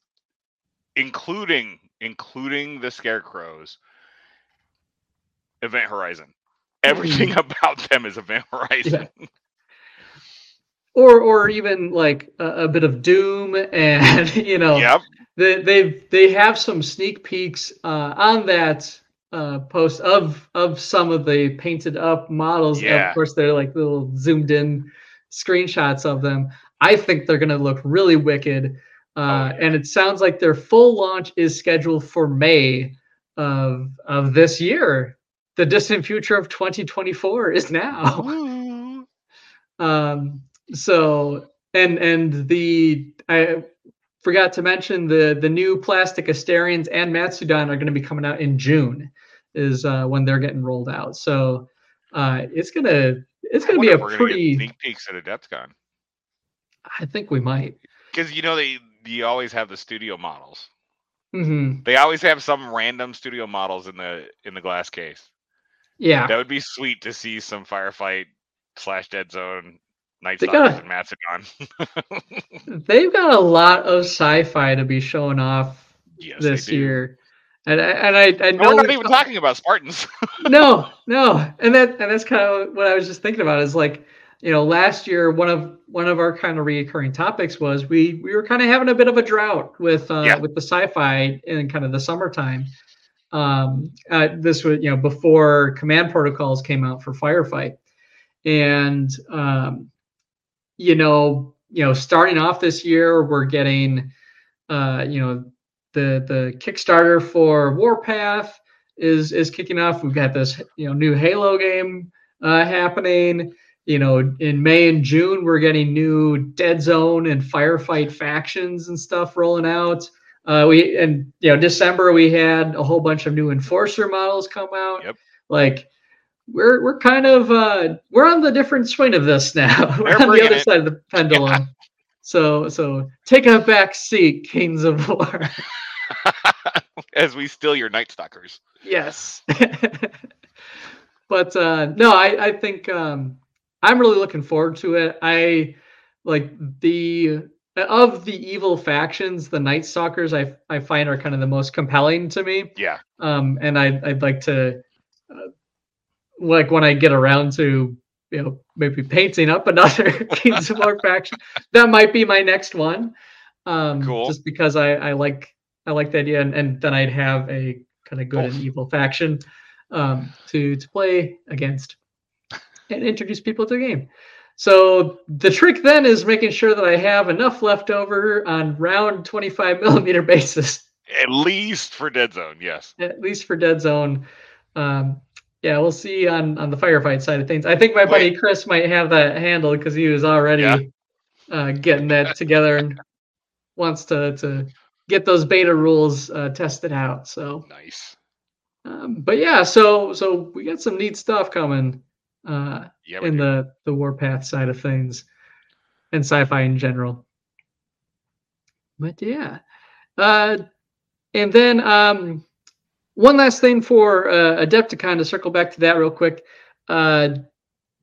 including the Scarecrows, Event Horizon. Everything about them is Event Horizon. Yeah. Or even like a bit of Doom, and you know, yep. they have some sneak peeks on that post of some of the painted up models. Yeah. Of course, they're like little zoomed in screenshots of them. I think they're going to look really wicked. And it sounds like their full launch is scheduled for May of this year. The distant future of 2024 is now. Ooh. So, and I forgot to mention the new plastic Asterians and Matsudon are going to be coming out in June, is when they're getting rolled out. So it's gonna be a pretty sneak peeks at Adepticon. I think we might, because you know you always have the studio models. Mm-hmm. They always have some random studio models in the glass case. Yeah, that would be sweet to see some Firefight / Dead Zone Night Stalkers and Matsudon. They've got a lot of sci-fi to be showing off this year, and I know we're not even talking about Spartans. no, and that's kind of what I was just thinking about. Is like, you know, last year one of our kind of recurring topics was we were kind of having a bit of a drought with the sci-fi in kind of the summertime. This was, you know, before Command Protocols came out for Firefight, and you know, starting off this year, we're getting, you know, the Kickstarter for Warpath is kicking off. We've got this, you know, new Halo game happening. You know, in May and June, we're getting new Dead Zone and Firefight factions and stuff rolling out. December we had a whole bunch of new Enforcer models come out. Yep. Like we're kind of we're on the different swing of this now. We're on the other side of the pendulum. Yeah. So take a back seat, Kings of War. As we steal your Night Stalkers. Yes. But no, I think I'm really looking forward to it. I like the evil factions, the Night Stalkers I find are kind of the most compelling to me. Yeah. And I'd like to like when I get around to, you know, maybe painting up another Kings of War faction. That might be my next one. Cool. Just because I like the idea, and then I'd have a kind of good and evil faction to play against and introduce people to the game. So the trick then is making sure that I have enough left over on round 25 millimeter basis. At least for Dead Zone, yes. At least for Dead Zone. Yeah, we'll see on the Firefight side of things. I think my buddy Chris might have that handled because he was already getting that together and wants to get those beta rules tested out. So nice. But yeah, so we got some neat stuff coming in the Warpath side of things and sci-fi in general. But yeah. And then one last thing for Adepticon, to circle back to that real quick.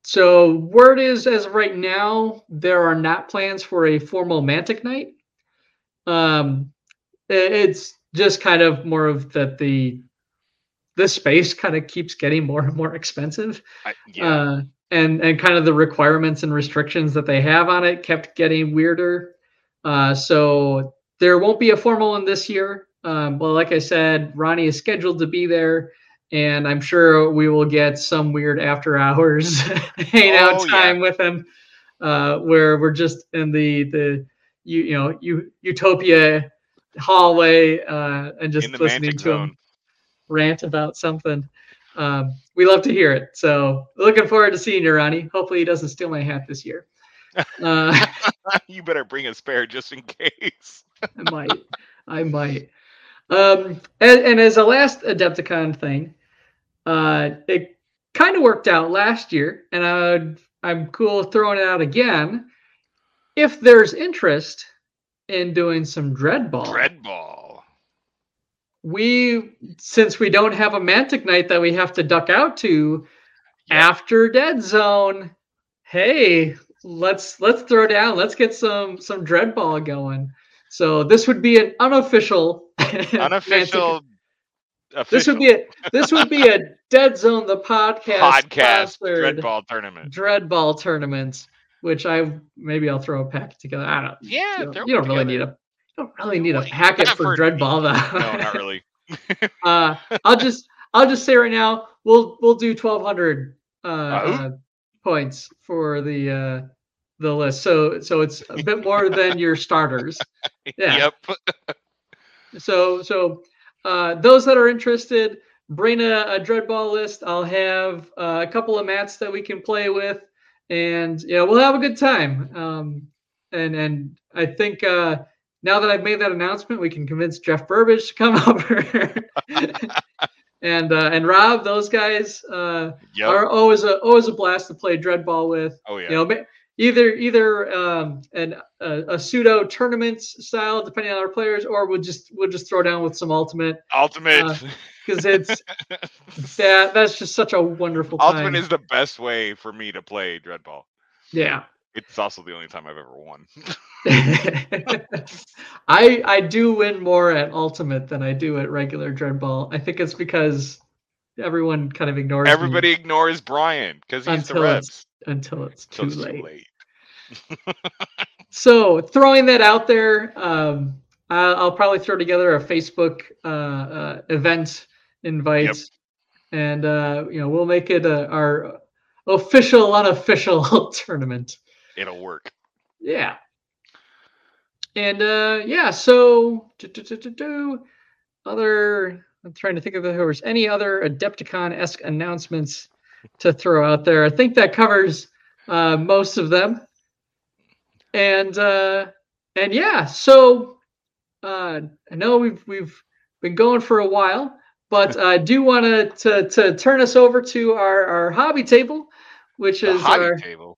So word is, as of right now, there are not plans for a formal Mantic night. It's just kind of more of that the space kind of keeps getting more and more expensive. And kind of the requirements and restrictions that they have on it kept getting weirder. So there won't be a formal one this year. Well, like I said, Ronnie is scheduled to be there, and I'm sure we will get some weird after hours hangout time with him, where we're just in the utopia hallway and just listening to him rant about something. We love to hear it. So looking forward to seeing you, Ronnie. Hopefully he doesn't steal my hat this year. You better bring a spare just in case. I might. And as a last Adepticon thing, it kind of worked out last year, and I'm cool throwing it out again. If there's interest in doing some Dreadball. Since we don't have a Mantic Night that we have to duck out to after Dead Zone, hey, let's throw down. Let's get some Dreadball going. So this would be an unofficial. This would be a Dead Zone the podcast Dreadball tournament, which I'll throw a packet together. I don't. Yeah, you don't really need a packet for Dreadball though. No, not really. I'll just say right now, we'll do 1,200 points for the list. So it's a bit more than your starters. Yeah. Yep. So those that are interested, bring a Dreadball list. I'll have a couple of mats that we can play with, and we'll have a good time. And I think now that I've made that announcement, we can convince Jeff Burbage to come over. And Rob, those guys are always a blast to play Dreadball with. Oh yeah. Either a pseudo tournament style, depending on our players, or we'll just throw down with some Ultimate, because it's that's just such a wonderful time. Ultimate is the best way for me to play Dreadball. Yeah, it's also the only time I've ever won. I do win more at Ultimate than I do at regular Dreadball. I think it's because everyone kind of ignores. Everybody ignores Brian because he's the Rebs until it's too late. So throwing that out there, I'll probably throw together a Facebook event invite, and we'll make it our official unofficial tournament. It'll work. Yeah. And so I'm trying to think if there was any other Adepticon-esque announcements to throw out there. I think that covers most of them. So I know we've been going for a while, but I do want to turn us over to our hobby table, which is our table.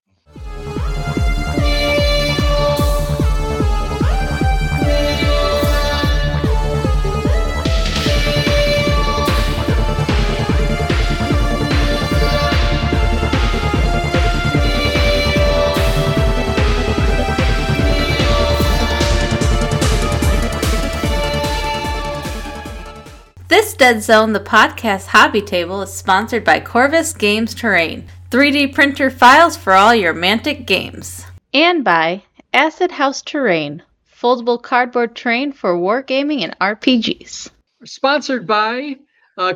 This Dead Zone, the podcast hobby table, is sponsored by Corvus Games Terrain, 3D printer files for all your Mantic games. And by Acid House Terrain, foldable cardboard terrain for wargaming and RPGs. Sponsored by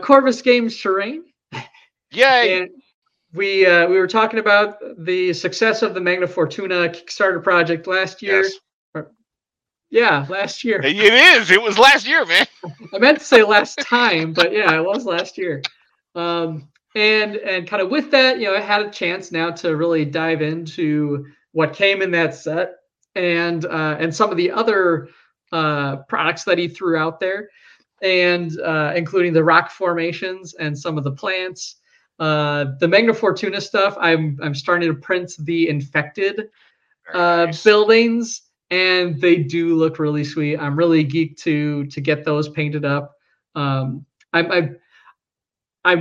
Corvus Games Terrain. Yay! And we were talking about the success of the Magna Fortuna Kickstarter project last year. Yes. Yeah, last year. It is. It was last year, man. I meant to say last time, but yeah, it was last year. And kind of with that, I had a chance now to really dive into what came in that set and some of the other products that he threw out there. and including the rock formations and some of the plants. The Magna Fortuna stuff, I'm starting to print the infected nice buildings, and they do look really sweet. I'm really geeked to get those painted up. I'm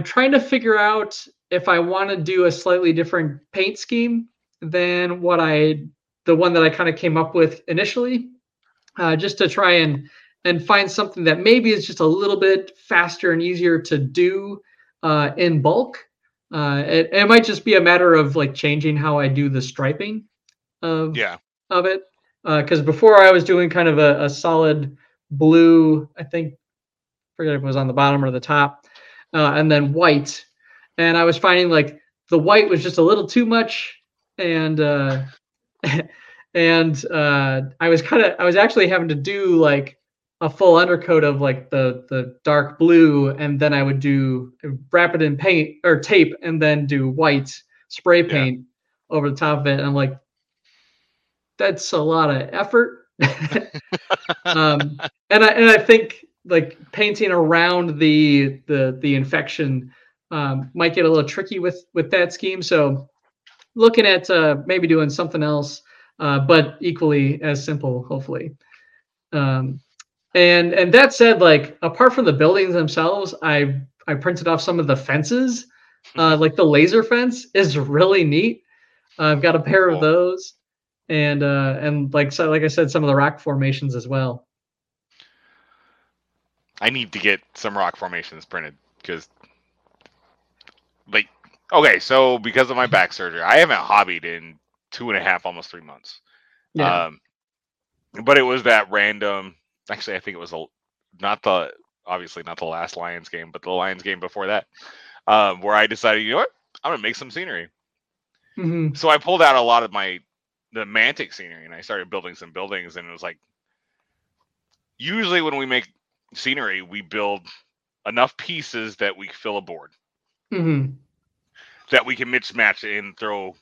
trying to figure out if I want to do a slightly different paint scheme than the one that I kind of came up with initially, just to try and find something that maybe is just a little bit faster and easier to do in bulk. It might just be a matter of like changing how I do the striping of it. Because before I was doing kind of a solid blue, I think, forget if it was on the bottom or the top, and then white. And I was finding like the white was just a little too much. And I was actually having to do like a full undercoat of like the dark blue, and then I would wrap it in paint or tape and then do white spray paint over the top of it. And I'm like, that's a lot of effort. And I think like painting around the infection might get a little tricky with that scheme. So looking at maybe doing something else, but equally as simple, hopefully. And that said, like apart from the buildings themselves, I printed off some of the fences. Like the laser fence is really neat. I've got a pair of those, and like I said, some of the rock formations as well. I need to get some rock formations printed because, like, okay, so because of my back surgery, I haven't hobbied in 2.5, almost 3 months. Yeah. But it was that random. Actually, I think it was not the last Lions game, but the Lions game before that, where I decided, you know what, I'm gonna make some scenery. Mm-hmm. So I pulled out a lot of the Mantic scenery, and I started building some buildings. And it was like, usually when we make scenery, we build enough pieces that we fill a board, mm-hmm, that we can mismatch and throw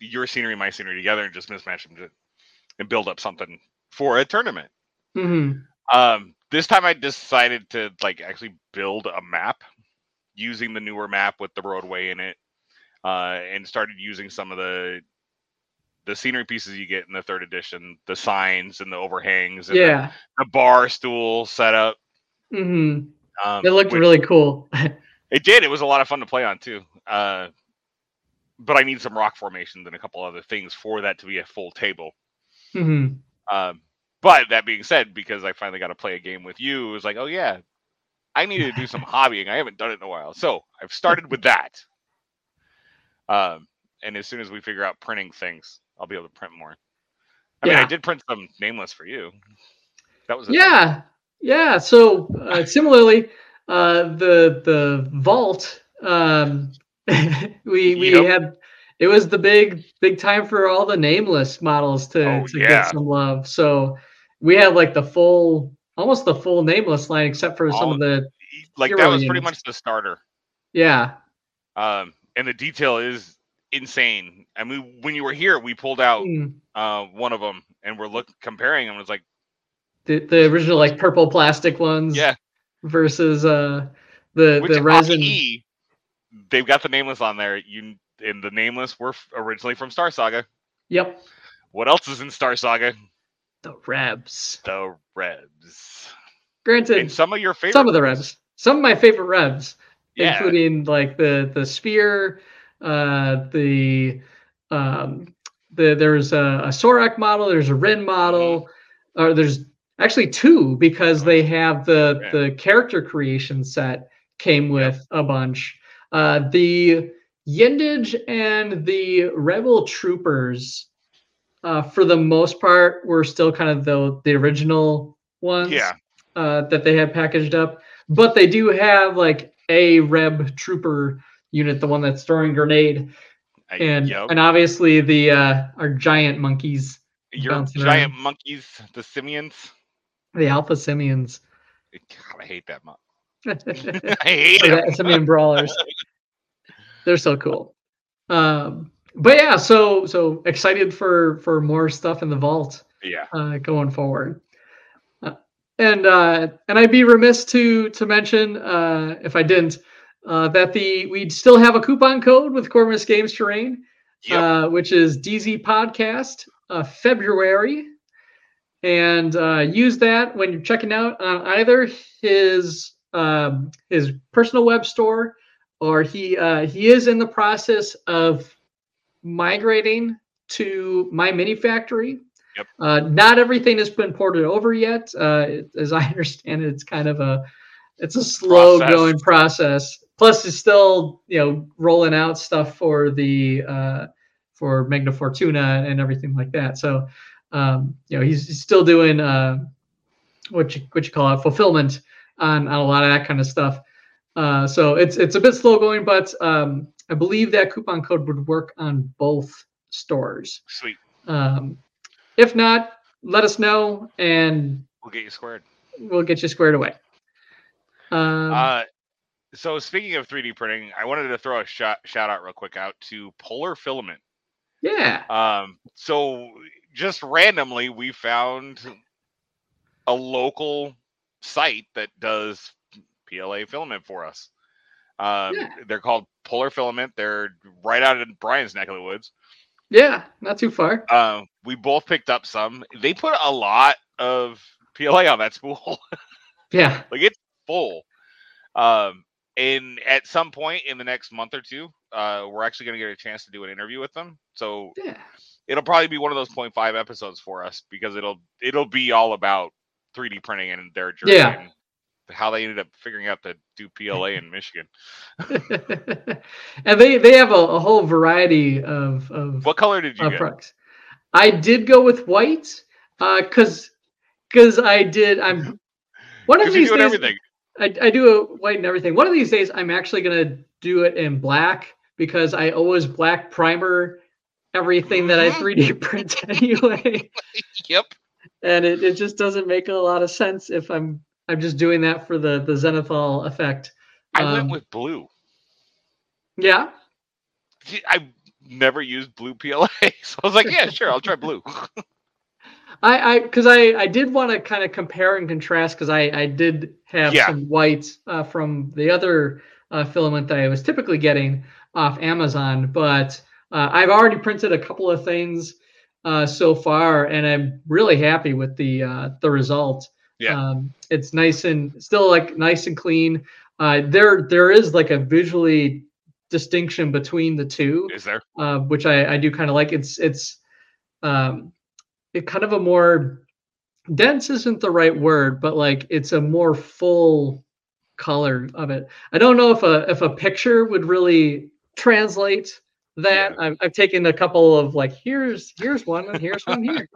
your scenery and my scenery together and just mismatch them and build up something for a tournament. Mm-hmm. This time I decided to like actually build a map using the newer map with the roadway in it, and started using some of the scenery pieces you get in the 3rd edition, the signs and the overhangs and the bar stool setup. Mm-hmm. It looked really cool. It did. It was a lot of fun to play on too. But I need some rock formations and a couple other things for that to be a full table. Mm-hmm. But that being said, because I finally got to play a game with you, it was like, oh yeah, I need to do some hobbying. I haven't done it in a while. So I've started with that. And as soon as we figure out printing things, I'll be able to print more. I mean, I did print some Nameless for you. That was thing. Yeah. So similarly, the vault, we had, it was the big time for all the Nameless models to get some love. So we had like almost the full Nameless line, except for some of the like that was pretty much the starter. Yeah. And the detail is insane. I mean, when you were here, we pulled out one of them and we're comparing them. It was like the original like purple plastic ones. Yeah. Versus the resin. RE, they've got the Nameless on there. And the Nameless were originally from Star Saga. Yep. What else is in Star Saga? The Rebs. Granted, and some of your favorite. Some of the Rebs. Some of my favorite Rebs, including like the spear, there's a Sorak model, there's a Rin model, or there's actually two because they have the character creation set came with a bunch. The Yendage and the Rebel Troopers, for the most part, were still kind of the original ones that they had packaged up. But they do have like a Reb Trooper unit, the one that's throwing grenade, and obviously the our giant monkeys. Your giant monkeys, the Simians, the Alpha Simians. God, I hate that monk. I hate it. Simian brawlers. They're so cool. But yeah, so excited for more stuff in the vault going forward. And I'd be remiss to mention, if I didn't, that we still have a coupon code with Corvus Games Terrain, yep. Which is DZ Podcast February. And use that when you're checking out on either his personal web store, or he is in the process of migrating to My Mini Factory. Yep. Not everything has been ported over yet. As I understand it, it's kind of a slow going process. Plus, it's still rolling out stuff for the for Magna Fortuna and everything like that. So. He's still doing what you call it fulfillment on a lot of that kind of stuff. So it's a bit slow going, but I believe that coupon code would work on both stores. Sweet. If not, let us know and we'll get you squared. We'll get you squared away. So speaking of 3D printing, I wanted to throw a shout out real quick out to Polar Filament. Yeah. So. Just randomly, we found a local site that does PLA filament for us. Yeah. They're called Polar Filament. They're right out in Brian's neck of the woods. Yeah, not too far. We both picked up some. They put a lot of PLA on that spool. Yeah. Like, it's full. And at some point in the next month or two, we're actually going to get a chance to do an interview with them. So yeah. It'll probably be one of those 0.5 episodes for us, because it'll be all about 3D printing and their journey, yeah. and how they ended up figuring out to do PLA in Michigan. And they have a whole variety of what color did you get? Products. I did go with white, because I did. I'm one of these days. I do a white and everything. One of these days, I'm actually gonna do it in black, because I always black primer everything that I 3D print anyway. Yep. And it just doesn't make a lot of sense if I'm just doing that for the Zenithal effect. I went with blue. Yeah. I never used blue PLA, so I was like, yeah, sure, I'll try blue. Because I did want to kind of compare and contrast, because I did have some whites from the other filament that I was typically getting off Amazon, but I've already printed a couple of things so far, and I'm really happy with the result. Yeah, it's nice and still nice and clean. There is a visually distinction between the two. Is there? Which I do kind of like. It's kind of a more dense isn't the right word, but it's a more full color of it. I don't know if a picture would really translate. That yeah. I've taken a couple of here's one and here's one here.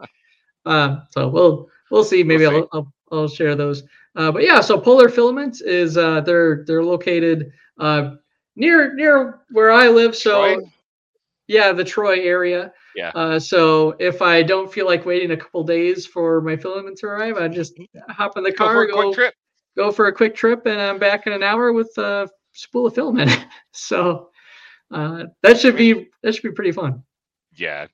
So we'll see. Maybe we'll see. I'll share those. But yeah, so Polar Filament is they're located near where I live. So Troy? Yeah, the Troy area. Yeah. So if I don't feel like waiting a couple days for my filament to arrive, I just hop in the car, go for a quick trip, and I'm back in an hour with a spool of filament. So. That should be pretty fun. Yeah.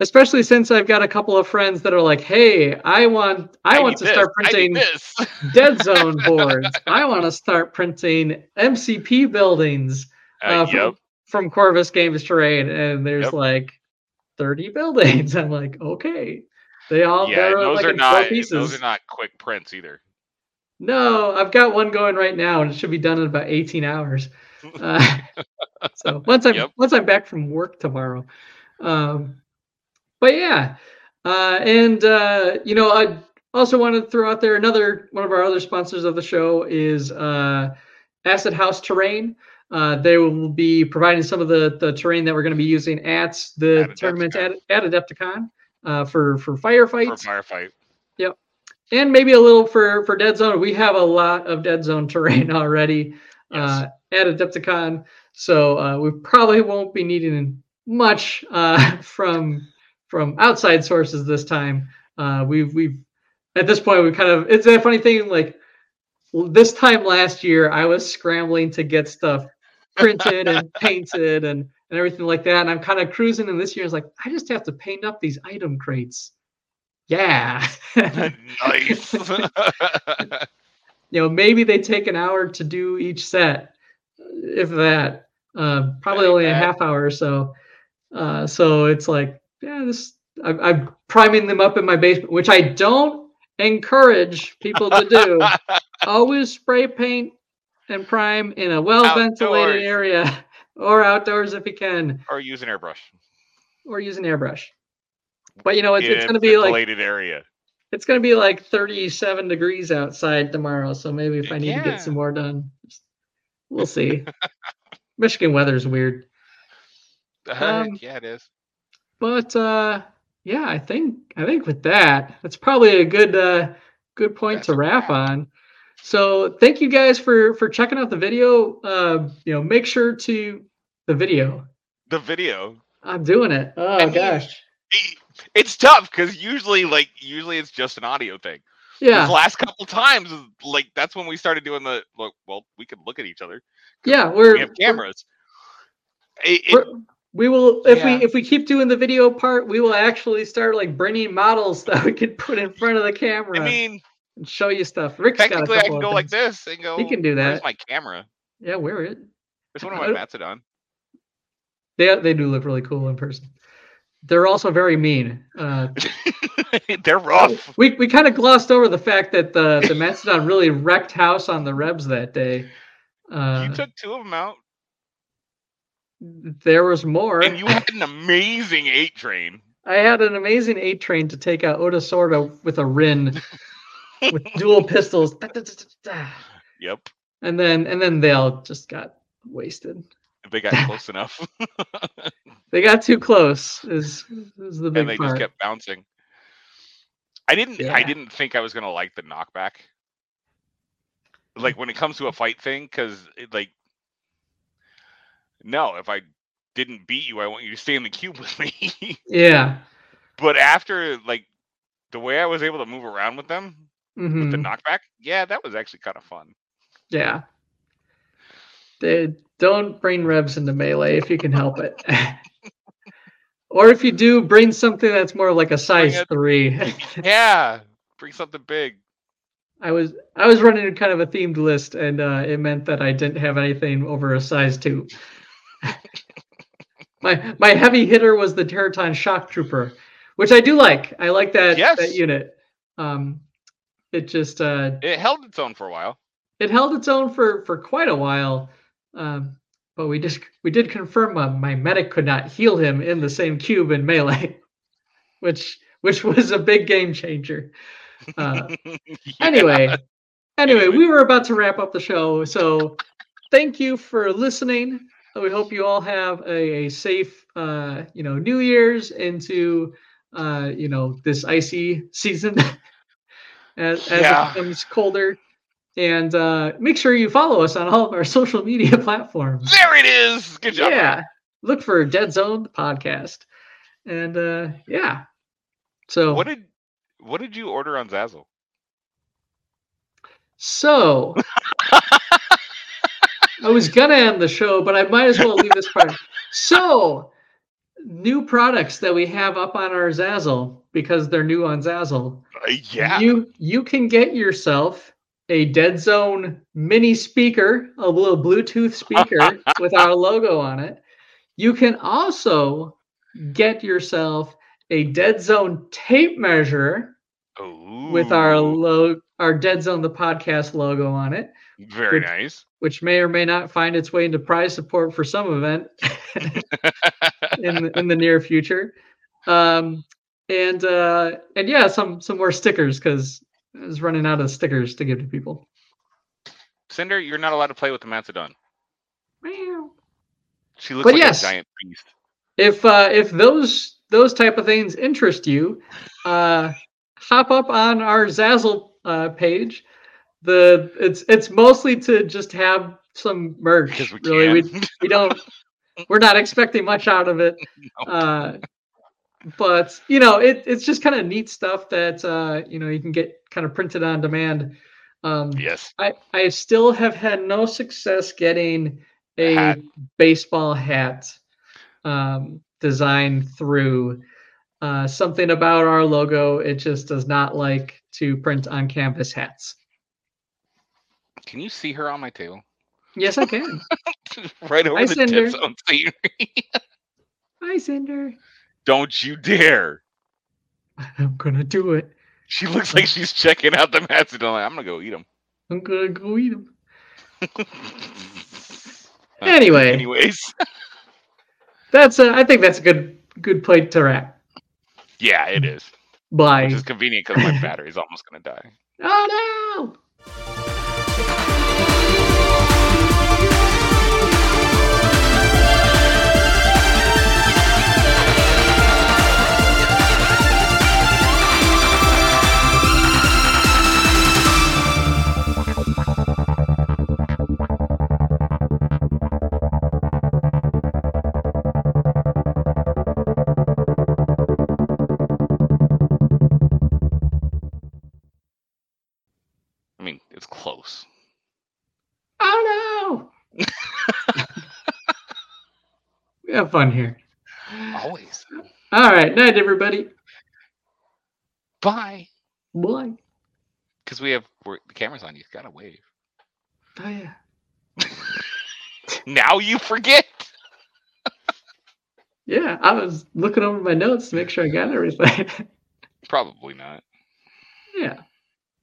Especially since I've got a couple of friends that are like, hey, I want to start printing Dead Zone boards. I want to start printing MCP buildings from Corvus Games Terrain. And there's 30 buildings. I'm like, okay. They all those are not quick prints either. No, I've got one going right now, and it should be done in about 18 hours. So once I'm back from work tomorrow, but yeah, and I also want to throw out there another one of our other sponsors of the show is Acid House Terrain. They will be providing some of the terrain that we're going to be using at the tournament at Adepticon for Firefight. For Firefight. Yep, and maybe a little for Dead Zone. We have a lot of Dead Zone terrain already. Yes. At Adepticon, so we probably won't be needing much from outside sources this time. We've at this point we kind of it's a funny thing. This time last year, I was scrambling to get stuff printed and painted and everything like that, and I'm kind of cruising. And this year, I was like, I just have to paint up these item crates. yeah. Nice. You know, maybe they take an hour to do each set, if that. Probably only a half hour or so. So it's like, yeah, this. I'm priming them up in my basement, which I don't encourage people to do. Always spray paint and prime in a well-ventilated area, or outdoors if you can. Or use an airbrush. But, you know, it's going to be like... ventilated area. It's going to be like 37 degrees outside tomorrow, so maybe if I need to get some more done, we'll see. Michigan weather's weird. Yeah, it is. But yeah, I think with that, that's probably a good point to wrap on. So thank you guys for checking out the video. You know, make sure to the video. I'm doing it. Oh, and gosh. It's tough because usually it's just an audio thing. Yeah. The last couple times, like, that's when we started doing the look. Well, we could look at each other. Yeah, we have cameras. If we keep doing the video part, we will actually start like bringing models that we could put in front of the camera. I mean, and show you stuff. Rick's technically, I can go like this and go. He can do that. Where's my camera? Yeah, where it? It's one of my Matsudon. They do look really cool in person. They're also very mean. They're rough. We kind of glossed over the fact that the Matsudon really wrecked house on the Rebs that day. You took two of them out. There was more. And you had an amazing 8-train. I had an amazing 8-train to take out Oda Sorda with a Rin with dual pistols. Yep. And then they all just got wasted. They got close enough. They got too close is the big part. And they just kept bouncing. I didn't think I was going to like the knockback. Like, when it comes to a fight thing, because, like, no, if I didn't beat you, I want you to stay in the cube with me. Yeah. But after, like, the way I was able to move around with them, with the knockback, that was actually kind of fun. Yeah. Don't bring Rebs into melee if you can help it. Or if you do, bring something that's more like a size 3. Yeah, bring something big. I was running kind of a themed list, and it meant that I didn't have anything over a size 2. My heavy hitter was the Territon Shock Trooper, which I do like. I like that unit. It just it held its own for a while. It held its own for quite a while. But we did confirm my medic could not heal him in the same cube in melee, which was a big game changer. Anyway, we were about to wrap up the show, so thank you for listening. We hope you all have a safe, New Year's into, this icy season as it becomes colder. And make sure you follow us on all of our social media platforms. There it is. Good job. Yeah. Look for Dead Zone the podcast. And So what did you order on Zazzle? So I was gonna end the show, but I might as well leave this part. So new products that we have up on our Zazzle, because they're new on Zazzle. Yeah. You can get yourself a Dead Zone mini speaker, a little Bluetooth speaker with our logo on it. You can also get yourself a Dead Zone tape measure with our Dead Zone the podcast logo on it. Very nice. Which may or may not find its way into prize support for some event in the near future. Some more stickers, because I was running out of stickers to give to people. Cinder, you're not allowed to play with the Matsudon. Meow. She looks a giant beast. If those type of things interest you, hop up on our Zazzle page. It's mostly to just have some merch. We're not expecting much out of it. No. But, it's just kind of neat stuff that, you can get kind of printed on demand. Yes. I still have had no success getting a baseball hat design through Something about our logo, it just does not like to print on canvas hats. Can you see her on my table? Yes, I can. Right over the Dead Zone theory. Hi, Cinder. Don't you dare. I'm going to do it. She looks like she's checking out the Matsudon. I'm going to go eat them. I'm going to go eat them. Anyways. I think that's a good plate to wrap. Yeah, it is. Which is convenient because my battery's almost going to die. Oh, no! Have fun here. Always. All right. Night, everybody. Bye. Bye. Because the camera's on you. You've got to wave. Oh, yeah. Now you forget. Yeah. I was looking over my notes to make sure I got everything. Probably not. Yeah.